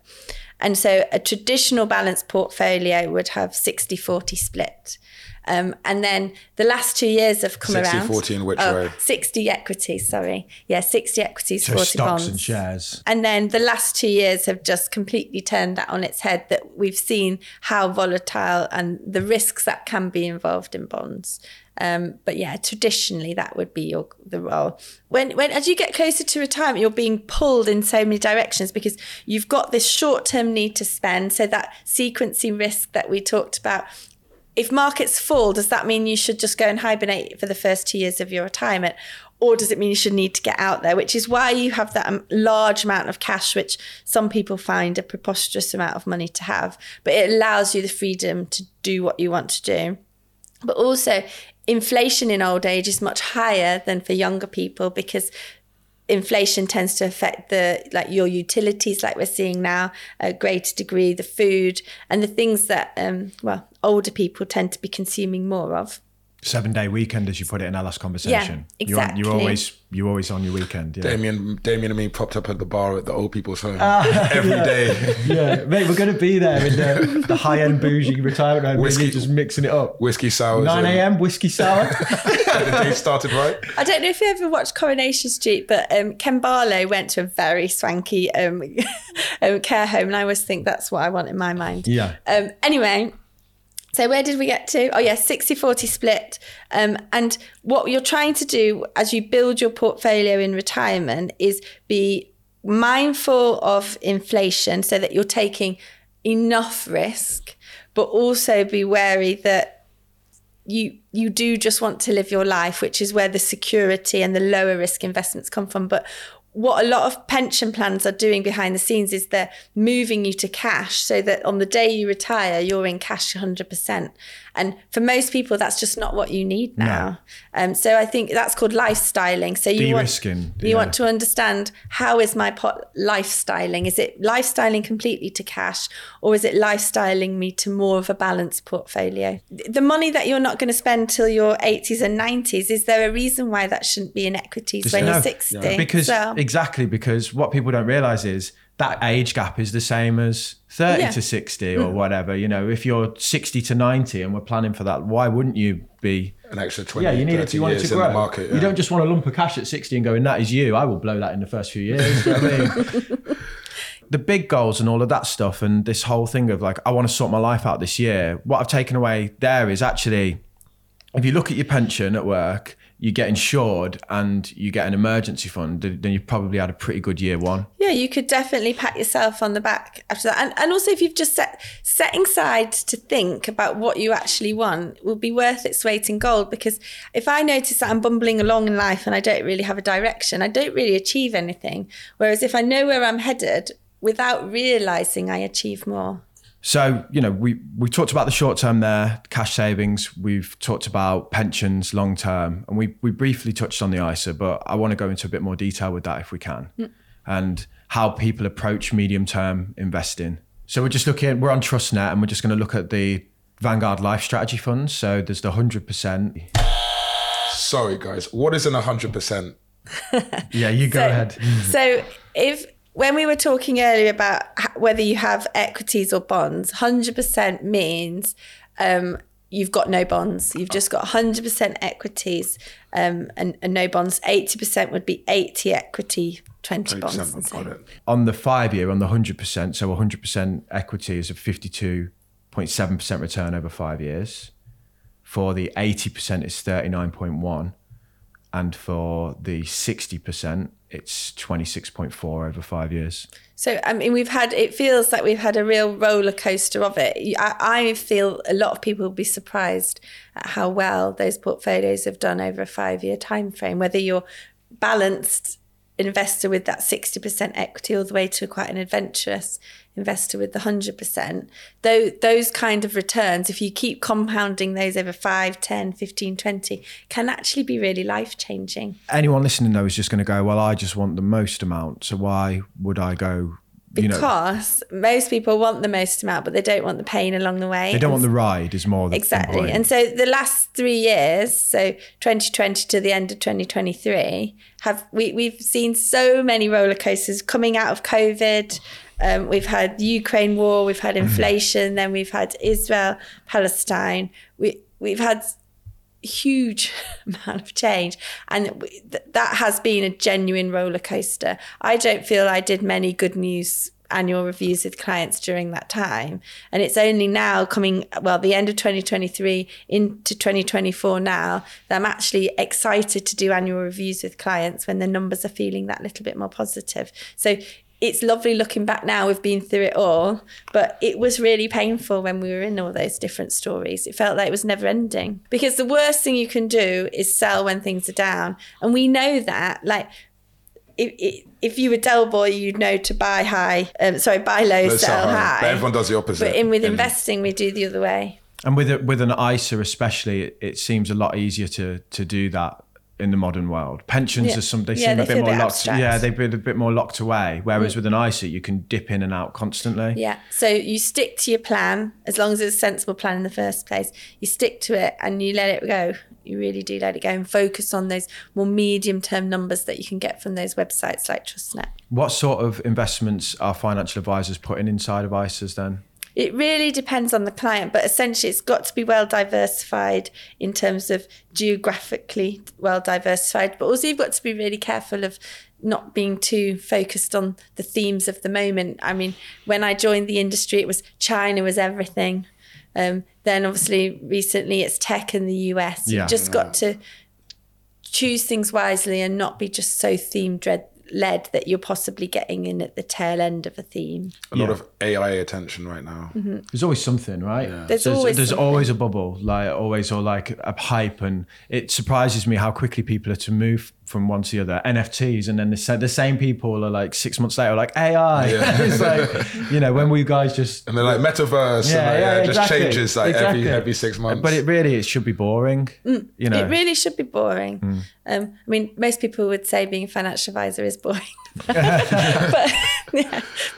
And so a traditional balanced portfolio would have 60-40 split. And then the last 2 years have come around. 60-40 in which way? 60 equities, sorry. Yeah, 60 equities, so 40 stocks bonds. And shares. And then the last 2 years have just completely turned that on its head, that we've seen how volatile and the risks that can be involved in bonds. But yeah, traditionally that would be the role. When as you get closer to retirement, you're being pulled in so many directions because you've got this short-term need to spend. So that sequencing risk that we talked about, if markets fall, does that mean you should just go and hibernate for the first 2 years of your retirement? Or does it mean you should need to get out there? Which is why you have that large amount of cash, which some people find a preposterous amount of money to have. But it allows you the freedom to do what you want to do. But also, inflation in old age is much higher than for younger people, because inflation tends to affect your utilities, like we're seeing now, a greater degree, the food and the things that older people tend to be consuming more of. 7-day weekend, as you put it in our last conversation. Yeah, exactly. You're always on your weekend. Yeah. Damien and me propped up at the bar at the old people's home every day. Yeah, mate, we're going to be there in the high-end bougie retirement home. Whiskey, really just mixing it up. Whiskey sour. 9 a.m. whiskey sour. The day started right. I don't know if you ever watched Coronation Street, but Ken Barlow went to a very swanky care home, and I always think that's what I want in my mind. Yeah. Anyway. So where did we get to? Oh yeah, 60-40 split. And what you're trying to do as you build your portfolio in retirement is be mindful of inflation so that you're taking enough risk, but also be wary that you do just want to live your life, which is where the security and the lower risk investments come from. But what a lot of pension plans are doing behind the scenes is they're moving you to cash so that on the day you retire, you're in cash 100%. And for most people, that's just not what you need now. No. So I think that's called lifestyling. So you want to understand, how is my pot lifestyling? Is it lifestyling completely to cash, or is it lifestyling me to more of a balanced portfolio? The money that you're not going to spend till your 80s and 90s, is there a reason why that shouldn't be in equities when you're 60? Yeah. Exactly, because what people don't realise is that age gap is the same as 30 to 60 or whatever. You know, if you're 60 to 90 and we're planning for that, why wouldn't you be an extra 20? Yeah, you need it if you want it to grow. The market, yeah. You don't just want a lump of cash at 60 and going, that is you. I will blow that in the first few years. You know what I mean? The big goals and all of that stuff, and this whole thing of like, I want to sort my life out this year. What I've taken away there is actually, if you look at your pension at work, you get insured and you get an emergency fund, then you've probably had a pretty good year one. Yeah, you could definitely pat yourself on the back after that. And also, if you've just setting aside to think about what you actually want, will be worth its weight in gold. Because if I notice that I'm bumbling along in life and I don't really have a direction, I don't really achieve anything. Whereas if I know where I'm headed, without realizing, I achieve more. So, you know, we talked about the short term there, cash savings. We've talked about pensions long term, and we briefly touched on the ISA, but I want to go into a bit more detail with that if we can, and how people approach medium term investing. So we're on TrustNet, and we're just going to look at the Vanguard Life Strategy funds. So there's the 100%. Sorry, guys, what is an 100%? Yeah, you go ahead. So when we were talking earlier about whether you have equities or bonds, 100% means you've got no bonds. You've just got 100% equities and no bonds. 80% would be 80 equity, 20 bonds. On the 5 year, on the 100%, so 100% equity is a 52.7% return over 5 years. For the 80% is 39.1%. And for the 60%, it's 26.4 over 5 years. So, I mean, it feels like we've had a real roller coaster of it. I feel a lot of people will be surprised at how well those portfolios have done over a 5 year time frame, whether you're balanced investor with that 60% equity all the way to quite an adventurous investor with the 100%. Though those kind of returns, if you keep compounding those over 5, 10, 15, 20, can actually be really life-changing. Anyone listening though is just going to go, well, I just want the most amount, so why would I go? Because most people want the most amount, but they don't want the pain along the way. They don't want the ride is more. Exactly. And so the last 3 years, so 2020 to the end of 2023, we've seen so many roller coasters coming out of COVID. We've had the Ukraine war, we've had inflation, then we've had Israel, Palestine. We've had huge amount of change, and that has been a genuine roller coaster. I don't feel I did many good news annual reviews with clients during that time, and it's only now the end of 2023 into 2024 now that I'm actually excited to do annual reviews with clients when the numbers are feeling that little bit more positive. So it's lovely looking back now, we've been through it all, but it was really painful when we were in all those different stories. It felt like it was never ending, because the worst thing you can do is sell when things are down. And we know that, like, if you were Del Boy, you'd know to buy low, sell high. But everyone does the opposite. But investing, we do the other way. And with an ISA especially, it seems a lot easier to do that. in the modern world. Pensions are something, they seem a bit more locked. Yeah, they've been a bit more locked away. Whereas with an ISA, you can dip in and out constantly. Yeah. So you stick to your plan, as long as it's a sensible plan in the first place. You stick to it and you let it go. You really do let it go and focus on those more medium-term numbers that you can get from those websites like TrustNet. What sort of investments are financial advisors putting inside of ISAs then? It really depends on the client, but essentially it's got to be well diversified in terms of geographically well diversified, but also you've got to be really careful of not being too focused on the themes of the moment. I mean, when I joined the industry, it was China was everything. Then obviously recently it's tech in the US. Yeah. You've just got to choose things wisely and not be just so theme-led that you're possibly getting in at the tail end of a theme. A lot of AI attention right now. Mm-hmm. There's always something, right? Yeah. There's always a bubble, like a hype, and it surprises me how quickly people are to move from one to the other. NFTs, and then the same people are like 6 months later like AI. Yeah. It's like, you know, when we guys just, and they're like metaverse. It just changes every 6 months. But it should be boring. Mm. You know, it really should be boring. Mm. I mean, most people would say being a financial advisor is boring. But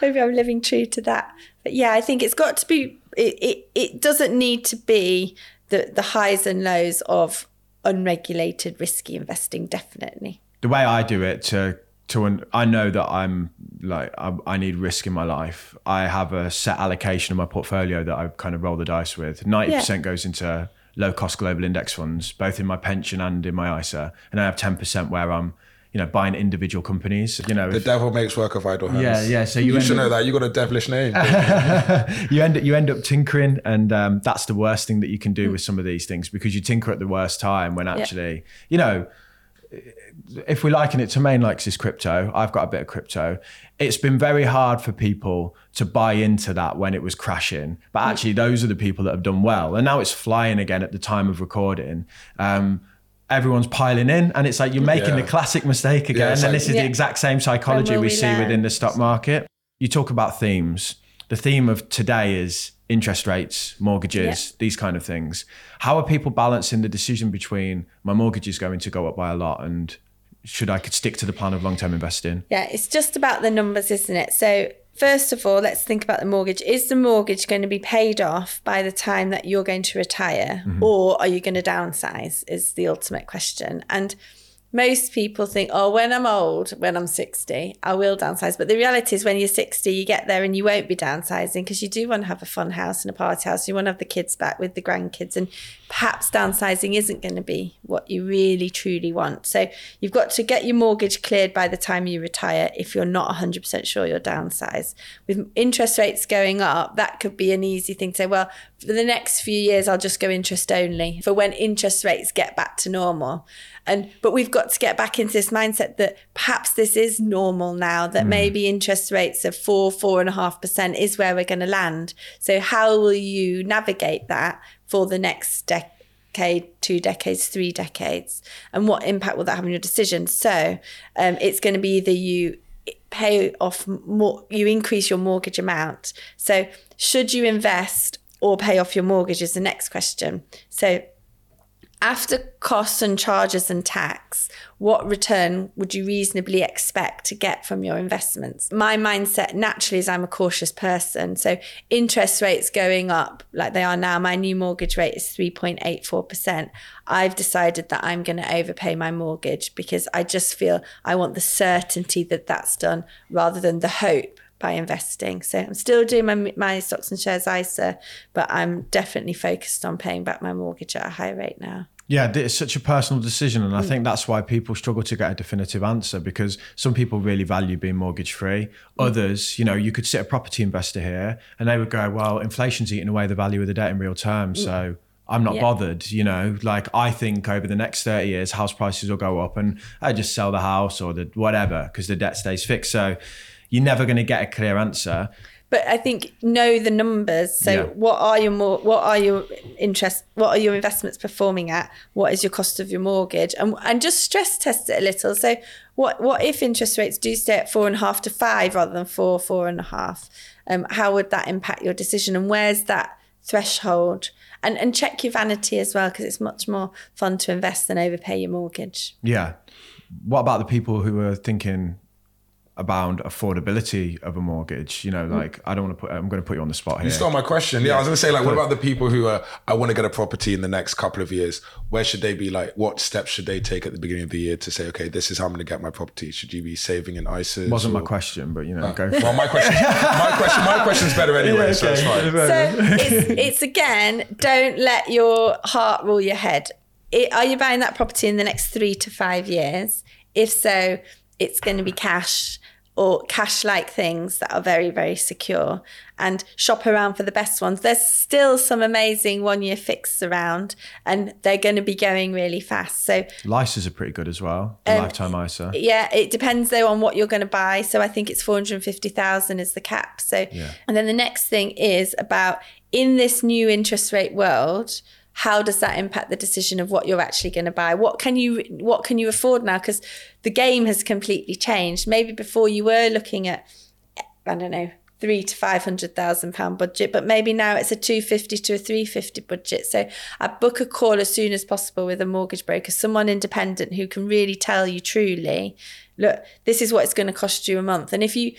maybe I'm living true to that. But yeah, I think it's got to be. It doesn't need to be the highs and lows of unregulated, risky investing, definitely. The way I do it, I know that I'm like, I need risk in my life. I have a set allocation of my portfolio that I kind of roll the dice with. 90% goes into low-cost global index funds, both in my pension and in my ISA. And I have 10% where I'm, buying individual companies. The devil makes work of idle hands. Yeah. So you should know that. You got a devilish name. You end up tinkering, and that's the worst thing that you can do with some of these things, because you tinker at the worst time when actually, if we liken it to Main likes his crypto, I've got a bit of crypto. It's been very hard for people to buy into that when it was crashing, but actually those are the people that have done well. And now it's flying again at the time of recording. Everyone's piling in, and it's like you're making the classic mistake again. And this is the exact same psychology we see within the stock market. You talk about themes. The theme of today is interest rates, mortgages, these kind of things. How are people balancing the decision between my mortgage is going to go up by a lot and could I stick to the plan of long-term investing? Yeah, it's just about the numbers, isn't it? So first of all, let's think about the mortgage. Is the mortgage going to be paid off by the time that you're going to retire? Mm-hmm. Or are you going to downsize is the ultimate question. And most people think, when I'm old, when I'm 60, I will downsize. But the reality is when you're 60, you get there and you won't be downsizing, because you do want to have a fun house and a party house. You want to have the kids back with the grandkids, and perhaps downsizing isn't going to be what you really truly want. So you've got to get your mortgage cleared by the time you retire if you're not 100% sure you'll downsize. With interest rates going up, that could be an easy thing to say, well, for the next few years, I'll just go interest only for when interest rates get back to normal. But we've got to get back into this mindset that perhaps this is normal now, that maybe interest rates of 4.5% is where we're going to land. So how will you navigate that for the next decade, 2 decades, 3 decades? And what impact will that have on your decision? So it's going to be either you pay off more, you increase your mortgage amount. So should you invest or pay off your mortgage is the next question. So after costs and charges and tax, what return would you reasonably expect to get from your investments? My mindset naturally is I'm a cautious person. So interest rates going up like they are now, my new mortgage rate is 3.84%. I've decided that I'm going to overpay my mortgage because I just feel I want the certainty that that's done rather than the hope by investing. So I'm still doing my stocks and shares ISA, but I'm definitely focused on paying back my mortgage at a high rate now. Yeah, it's such a personal decision. And I think that's why people struggle to get a definitive answer, because some people really value being mortgage free. Others, you could sit a property investor here and they would go, well, inflation's eating away the value of the debt in real terms. So I'm not bothered, I think over the next 30 years, house prices will go up and I just sell the house or the whatever, because the debt stays fixed. So you're never going to get a clear answer. But I think know the numbers. So what are your investments performing at? What is your cost of your mortgage? And just stress test it a little. So what if interest rates do stay at 4.5 to 5 rather than 4.5? How would that impact your decision? And where's that threshold? And check your vanity as well, because it's much more fun to invest than overpay your mortgage. Yeah. What about the people who are thinking about affordability of a mortgage? You know, like, I don't want to put, I'm going to put you on the spot here. You stole my question. Yeah, I was going to say, like, what about the people who are, I want to get a property in the next couple of years? Where should they be? Like, what steps should they take at the beginning of the year to say, okay, this is how I'm going to get my property? Should you be saving in ISAs? Wasn't my question, but you know, go for it. Well, my question's better anyway, okay. So it's fine. So it's again, don't let your heart rule your head. Are you buying that property in the next 3 to 5 years? If so, it's going to be cash or cash-like things that are very, very secure, and shop around for the best ones. There's still some amazing one-year fixes around, and they're going to be going really fast. So LISAs are pretty good as well, the lifetime ISA. Yeah, it depends though on what you're going to buy. So I think it's 450,000 is the cap. So, And then the next thing is about, in this new interest rate world, how does that impact the decision of what you're actually going to buy? What can you afford now? Because the game has completely changed. Maybe before you were looking at, I don't know, £300,000 to £500,000 budget, but maybe now it's a £250,000 to £350,000 budget. So I book a call as soon as possible with a mortgage broker, someone independent who can really tell you truly, look, this is what it's going to cost you a month. And if you,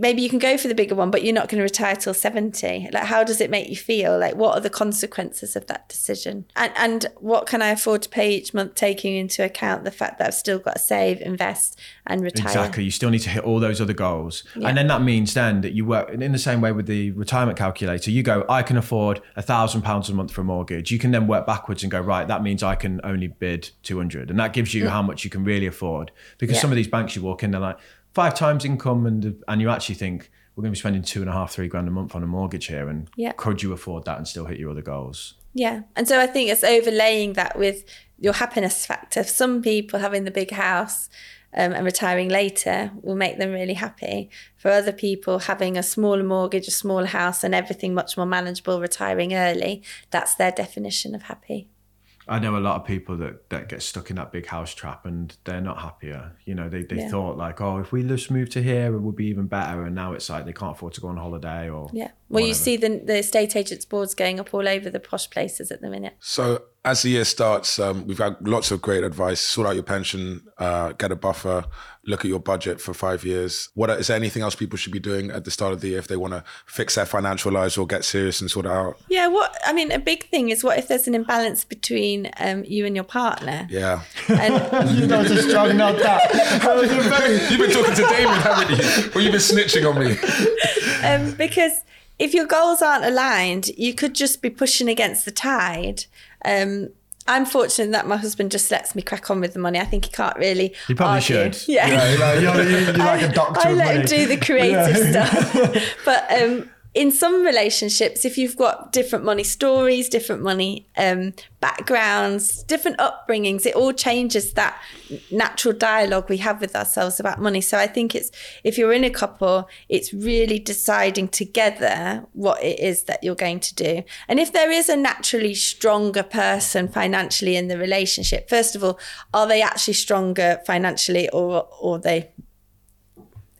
maybe you can go for the bigger one, but you're not going to retire till 70. Like, how does it make you feel? Like, what are the consequences of that decision? And what can I afford to pay each month, taking into account the fact that I've still got to save, invest, and retire? Exactly. You still need to hit all those other goals. Yeah. And then that means then that you work in the same way with the retirement calculator. You go, I can afford £1,000 a month for a mortgage. You can then work backwards and go, right, that means I can only bid 200. And that gives you how much you can really afford. Because some of these banks you walk in, they're like, 5 times income, and you actually think, we're going to be spending £2,500-3,000 a month on a mortgage here, and could you afford that and still hit your other goals? Yeah, and so I think it's overlaying that with your happiness factor. Some people having the big house and retiring later will make them really happy. For other people, having a smaller mortgage, a smaller house, and everything much more manageable, retiring early, that's their definition of happy. I know a lot of people that get stuck in that big house trap, and they're not happier. You know, they thought like, oh, if we just move to here, it would be even better. And now it's like, they can't afford to go on holiday or Well, whatever. You see the estate agents boards going up all over the posh places at the minute. So as the year starts, we've got lots of great advice. Sort out your pension, get a buffer, look at your budget for 5 years. Is there anything else people should be doing at the start of the year if they want to fix their financial lives or get serious and sort it out? Yeah, a big thing is, what if there's an imbalance between you and your partner? Yeah. You guys are struggling on that. You've been talking to David, haven't you? Or you've been snitching on me. Because if your goals aren't aligned, you could just be pushing against the tide. I'm fortunate that my husband just lets me crack on with the money. I think he can't really argue. He probably should. Yeah. You're like a doctor of money. I let him do the creative stuff. But in some relationships, if you've got different money stories, different money backgrounds, different upbringings, it all changes that natural dialogue we have with ourselves about money. So I think it's, if you're in a couple, it's really deciding together what it is that you're going to do. And if there is a naturally stronger person financially in the relationship, first of all, are they actually stronger financially, or they...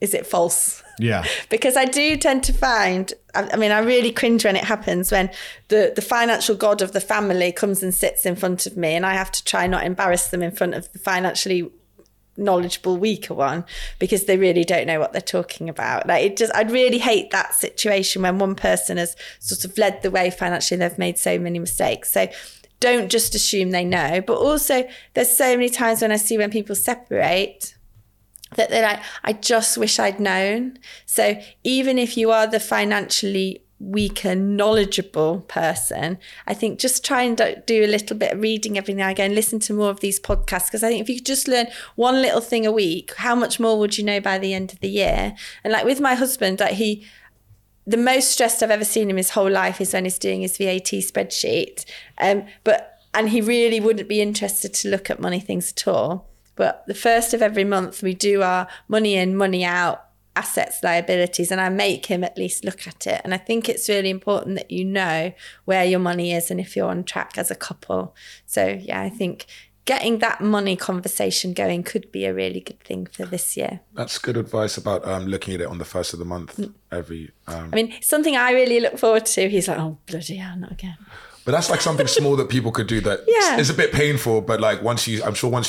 is it false? Yeah. Because I do tend to find, I really cringe when it happens, when the financial god of the family comes and sits in front of me, and I have to try not embarrass them in front of the financially knowledgeable weaker one, because they really don't know what they're talking about. Like, I'd really hate that situation when one person has sort of led the way financially, they've made so many mistakes. So don't just assume they know. But also, there's so many times when I see when people separate, that they're like, I just wish I'd known. So even if you are the financially weaker, knowledgeable person, I think just try and do a little bit of reading every now and again, listen to more of these podcasts, because I think if you could just learn one little thing a week, how much more would you know by the end of the year? And like with my husband, like the most stressed I've ever seen him his whole life is when he's doing his VAT spreadsheet. And he really wouldn't be interested to look at money things at all. But the first of every month, we do our money in, money out, assets, liabilities, and I make him at least look at it. And I think it's really important that you know where your money is and if you're on track as a couple. So yeah, I think getting that money conversation going could be a really good thing for this year. That's good advice about looking at it on the first of the month. Something I really look forward to. He's like, oh, bloody hell, not again. But that's like something small that people could do that is a bit painful, but like once you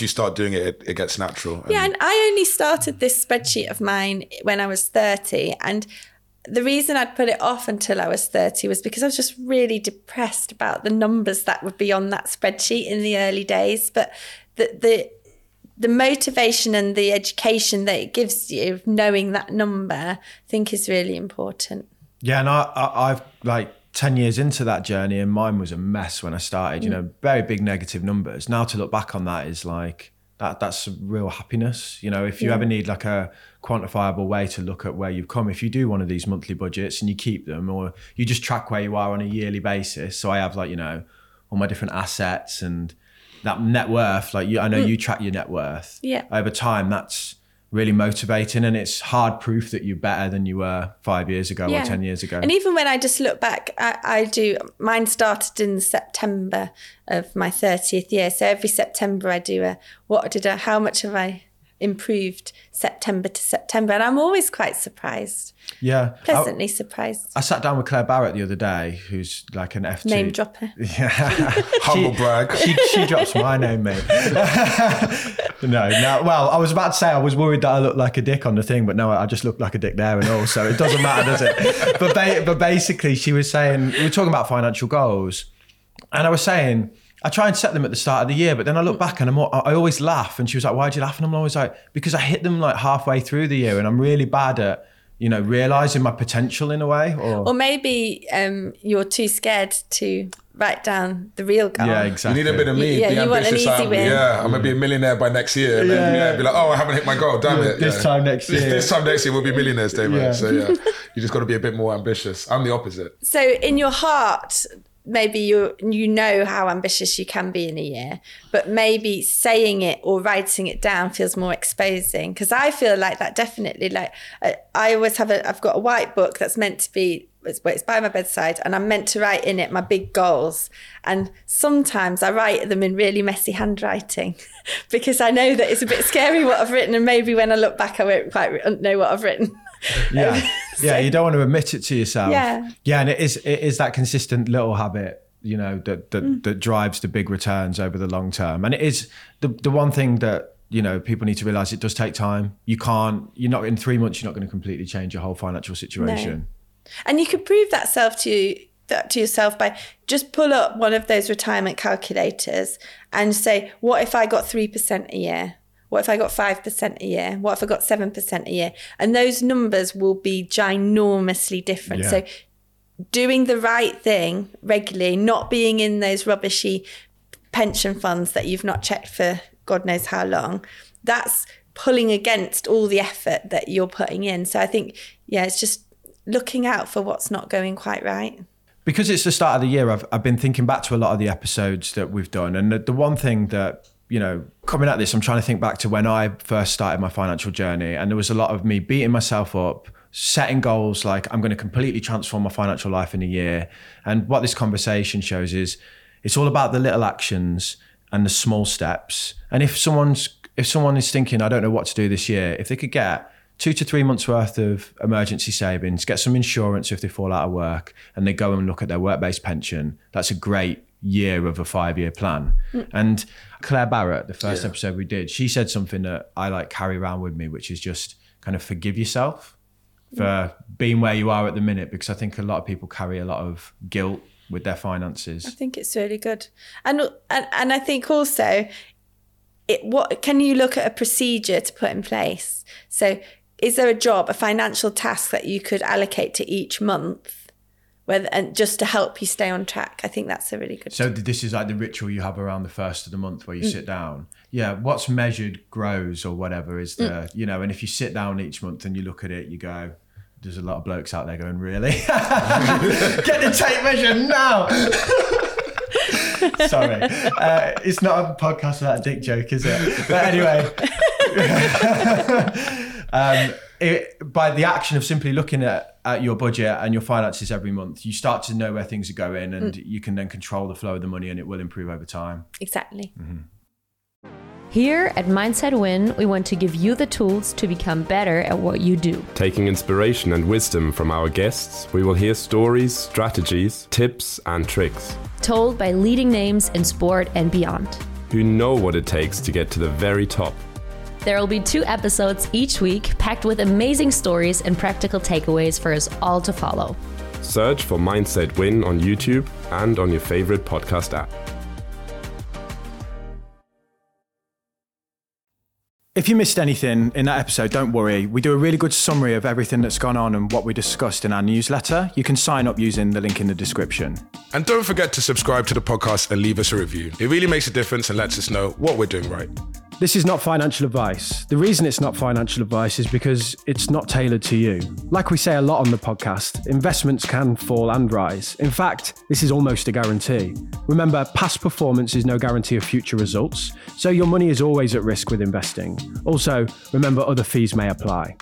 start doing it, it gets natural. Yeah, and I only started this spreadsheet of mine when I was 30. And the reason I'd put it off until I was 30 was because I was just really depressed about the numbers that would be on that spreadsheet in the early days. But the motivation and the education that it gives you, knowing that number, I think is really important. Yeah, and I've like 10 years into that journey, and mine was a mess when I started, you know, very big negative numbers. Now to look back on that is like, that's real happiness. You know, if you ever need like a quantifiable way to look at where you've come, if you do one of these monthly budgets and you keep them, or you just track where you are on a yearly basis. So I have like, you know, all my different assets and that net worth, like you, I know you track your net worth over time. That's really motivating, and it's hard proof that you're better than you were 5 years ago or 10 years ago. And even when I just look back, I do, mine started in September of my 30th year. So every September I do how much have I improved September to September? And I'm always quite surprised. Yeah. Pleasantly surprised. I sat down with Claire Barrett the other day, who's like an FT. Name dropper. Yeah. Humble brag. She drops my name, mate. No. Well, I was about to say, I was worried that I looked like a dick on the thing, but no, I just looked like a dick there and all. So it doesn't matter, does it? But basically she was saying, we were talking about financial goals, and I was saying, I try and set them at the start of the year, but then I look back and I always laugh. And she was like, why do you laugh? And I'm always like, because I hit them like halfway through the year, and I'm really bad at, you know, realizing my potential in a way. Or maybe you're too scared to write down the real goal. Yeah, exactly. You need a bit of me. Yeah, you want an easy win. Yeah, I'm going to be a millionaire by next year. And then be like, oh, I haven't hit my goal. Damn it. This time next year. This time next year, we'll be millionaires, David. Yeah. So you just got to be a bit more ambitious. I'm the opposite. So in your heart, maybe you know how ambitious you can be in a year, but maybe saying it or writing it down feels more exposing. Because I feel like that definitely, like I always have I've got a white book that's meant to be, it's by my bedside, and I'm meant to write in it my big goals. And sometimes I write them in really messy handwriting because I know that it's a bit scary what I've written, and maybe when I look back I won't quite know what I've written. Yeah, you don't want to admit it to yourself. Yeah, and it is that consistent little habit, you know, that drives the big returns over the long term. And it is the one thing that, you know, people need to realize, it does take time. You're not in 3 months, you're not going to completely change your whole financial situation. No. And you could prove that to yourself by just pull up one of those retirement calculators and say, what if I got 3% a year? What if I got 5% a year? What if I got 7% a year? And those numbers will be ginormously different. Yeah. So doing the right thing regularly, not being in those rubbishy pension funds that you've not checked for God knows how long, that's pulling against all the effort that you're putting in. So I think, it's just looking out for what's not going quite right. Because it's the start of the year, I've been thinking back to a lot of the episodes that we've done. And the one thing that, you know, coming at this, I'm trying to think back to when I first started my financial journey, and there was a lot of me beating myself up, setting goals like I'm going to completely transform my financial life in a year. And what this conversation shows is it's all about the little actions and the small steps. And if someone is thinking, I don't know what to do this year, if they could get 2 to 3 months worth of emergency savings, get some insurance if they fall out of work, and they go and look at their work-based pension, that's a great year of a 5-year plan. And Claire Barrett, the first episode we did, she said something that I like carry around with me, which is just kind of forgive yourself for being where you are at the minute, because I think a lot of people carry a lot of guilt with their finances. I think it's really good. And I think also, what can you look at a procedure to put in place? So is there a job, a financial task that you could allocate to each month? And just to help you stay on track. I think that's a really good tip. So this is like the ritual you have around the first of the month where you sit down. Yeah, what's measured grows or whatever is the, you know, and if you sit down each month and you look at it, you go, there's a lot of blokes out there going, really? Get the tape measure now. Sorry. It's not a podcast without a dick joke, is it? But anyway. By the action of simply looking at your budget and your finances every month, you start to know where things are going, and you can then control the flow of the money, and it will improve over time. Exactly. Mm-hmm. Here at Mindset Win, we want to give you the tools to become better at what you do. Taking inspiration and wisdom from our guests, we will hear stories, strategies, tips and tricks. Told by leading names in sport and beyond. Who know what it takes to get to the very top. There will be 2 episodes each week, packed with amazing stories and practical takeaways for us all to follow. Search for Mindset Win on YouTube and on your favorite podcast app. If you missed anything in that episode, don't worry. We do a really good summary of everything that's gone on and what we discussed in our newsletter. You can sign up using the link in the description. And don't forget to subscribe to the podcast and leave us a review. It really makes a difference and lets us know what we're doing right. This is not financial advice. The reason it's not financial advice is because it's not tailored to you. Like we say a lot on the podcast, investments can fall and rise. In fact, this is almost a guarantee. Remember, past performance is no guarantee of future results, so your money is always at risk with investing. Also, remember other fees may apply.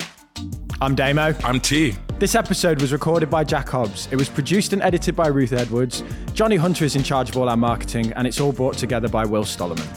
I'm Damo. I'm T. This episode was recorded by Jack Hobbs. It was produced and edited by Ruth Edwards. Johnny Hunter is in charge of all our marketing, and it's all brought together by Will Stolleman.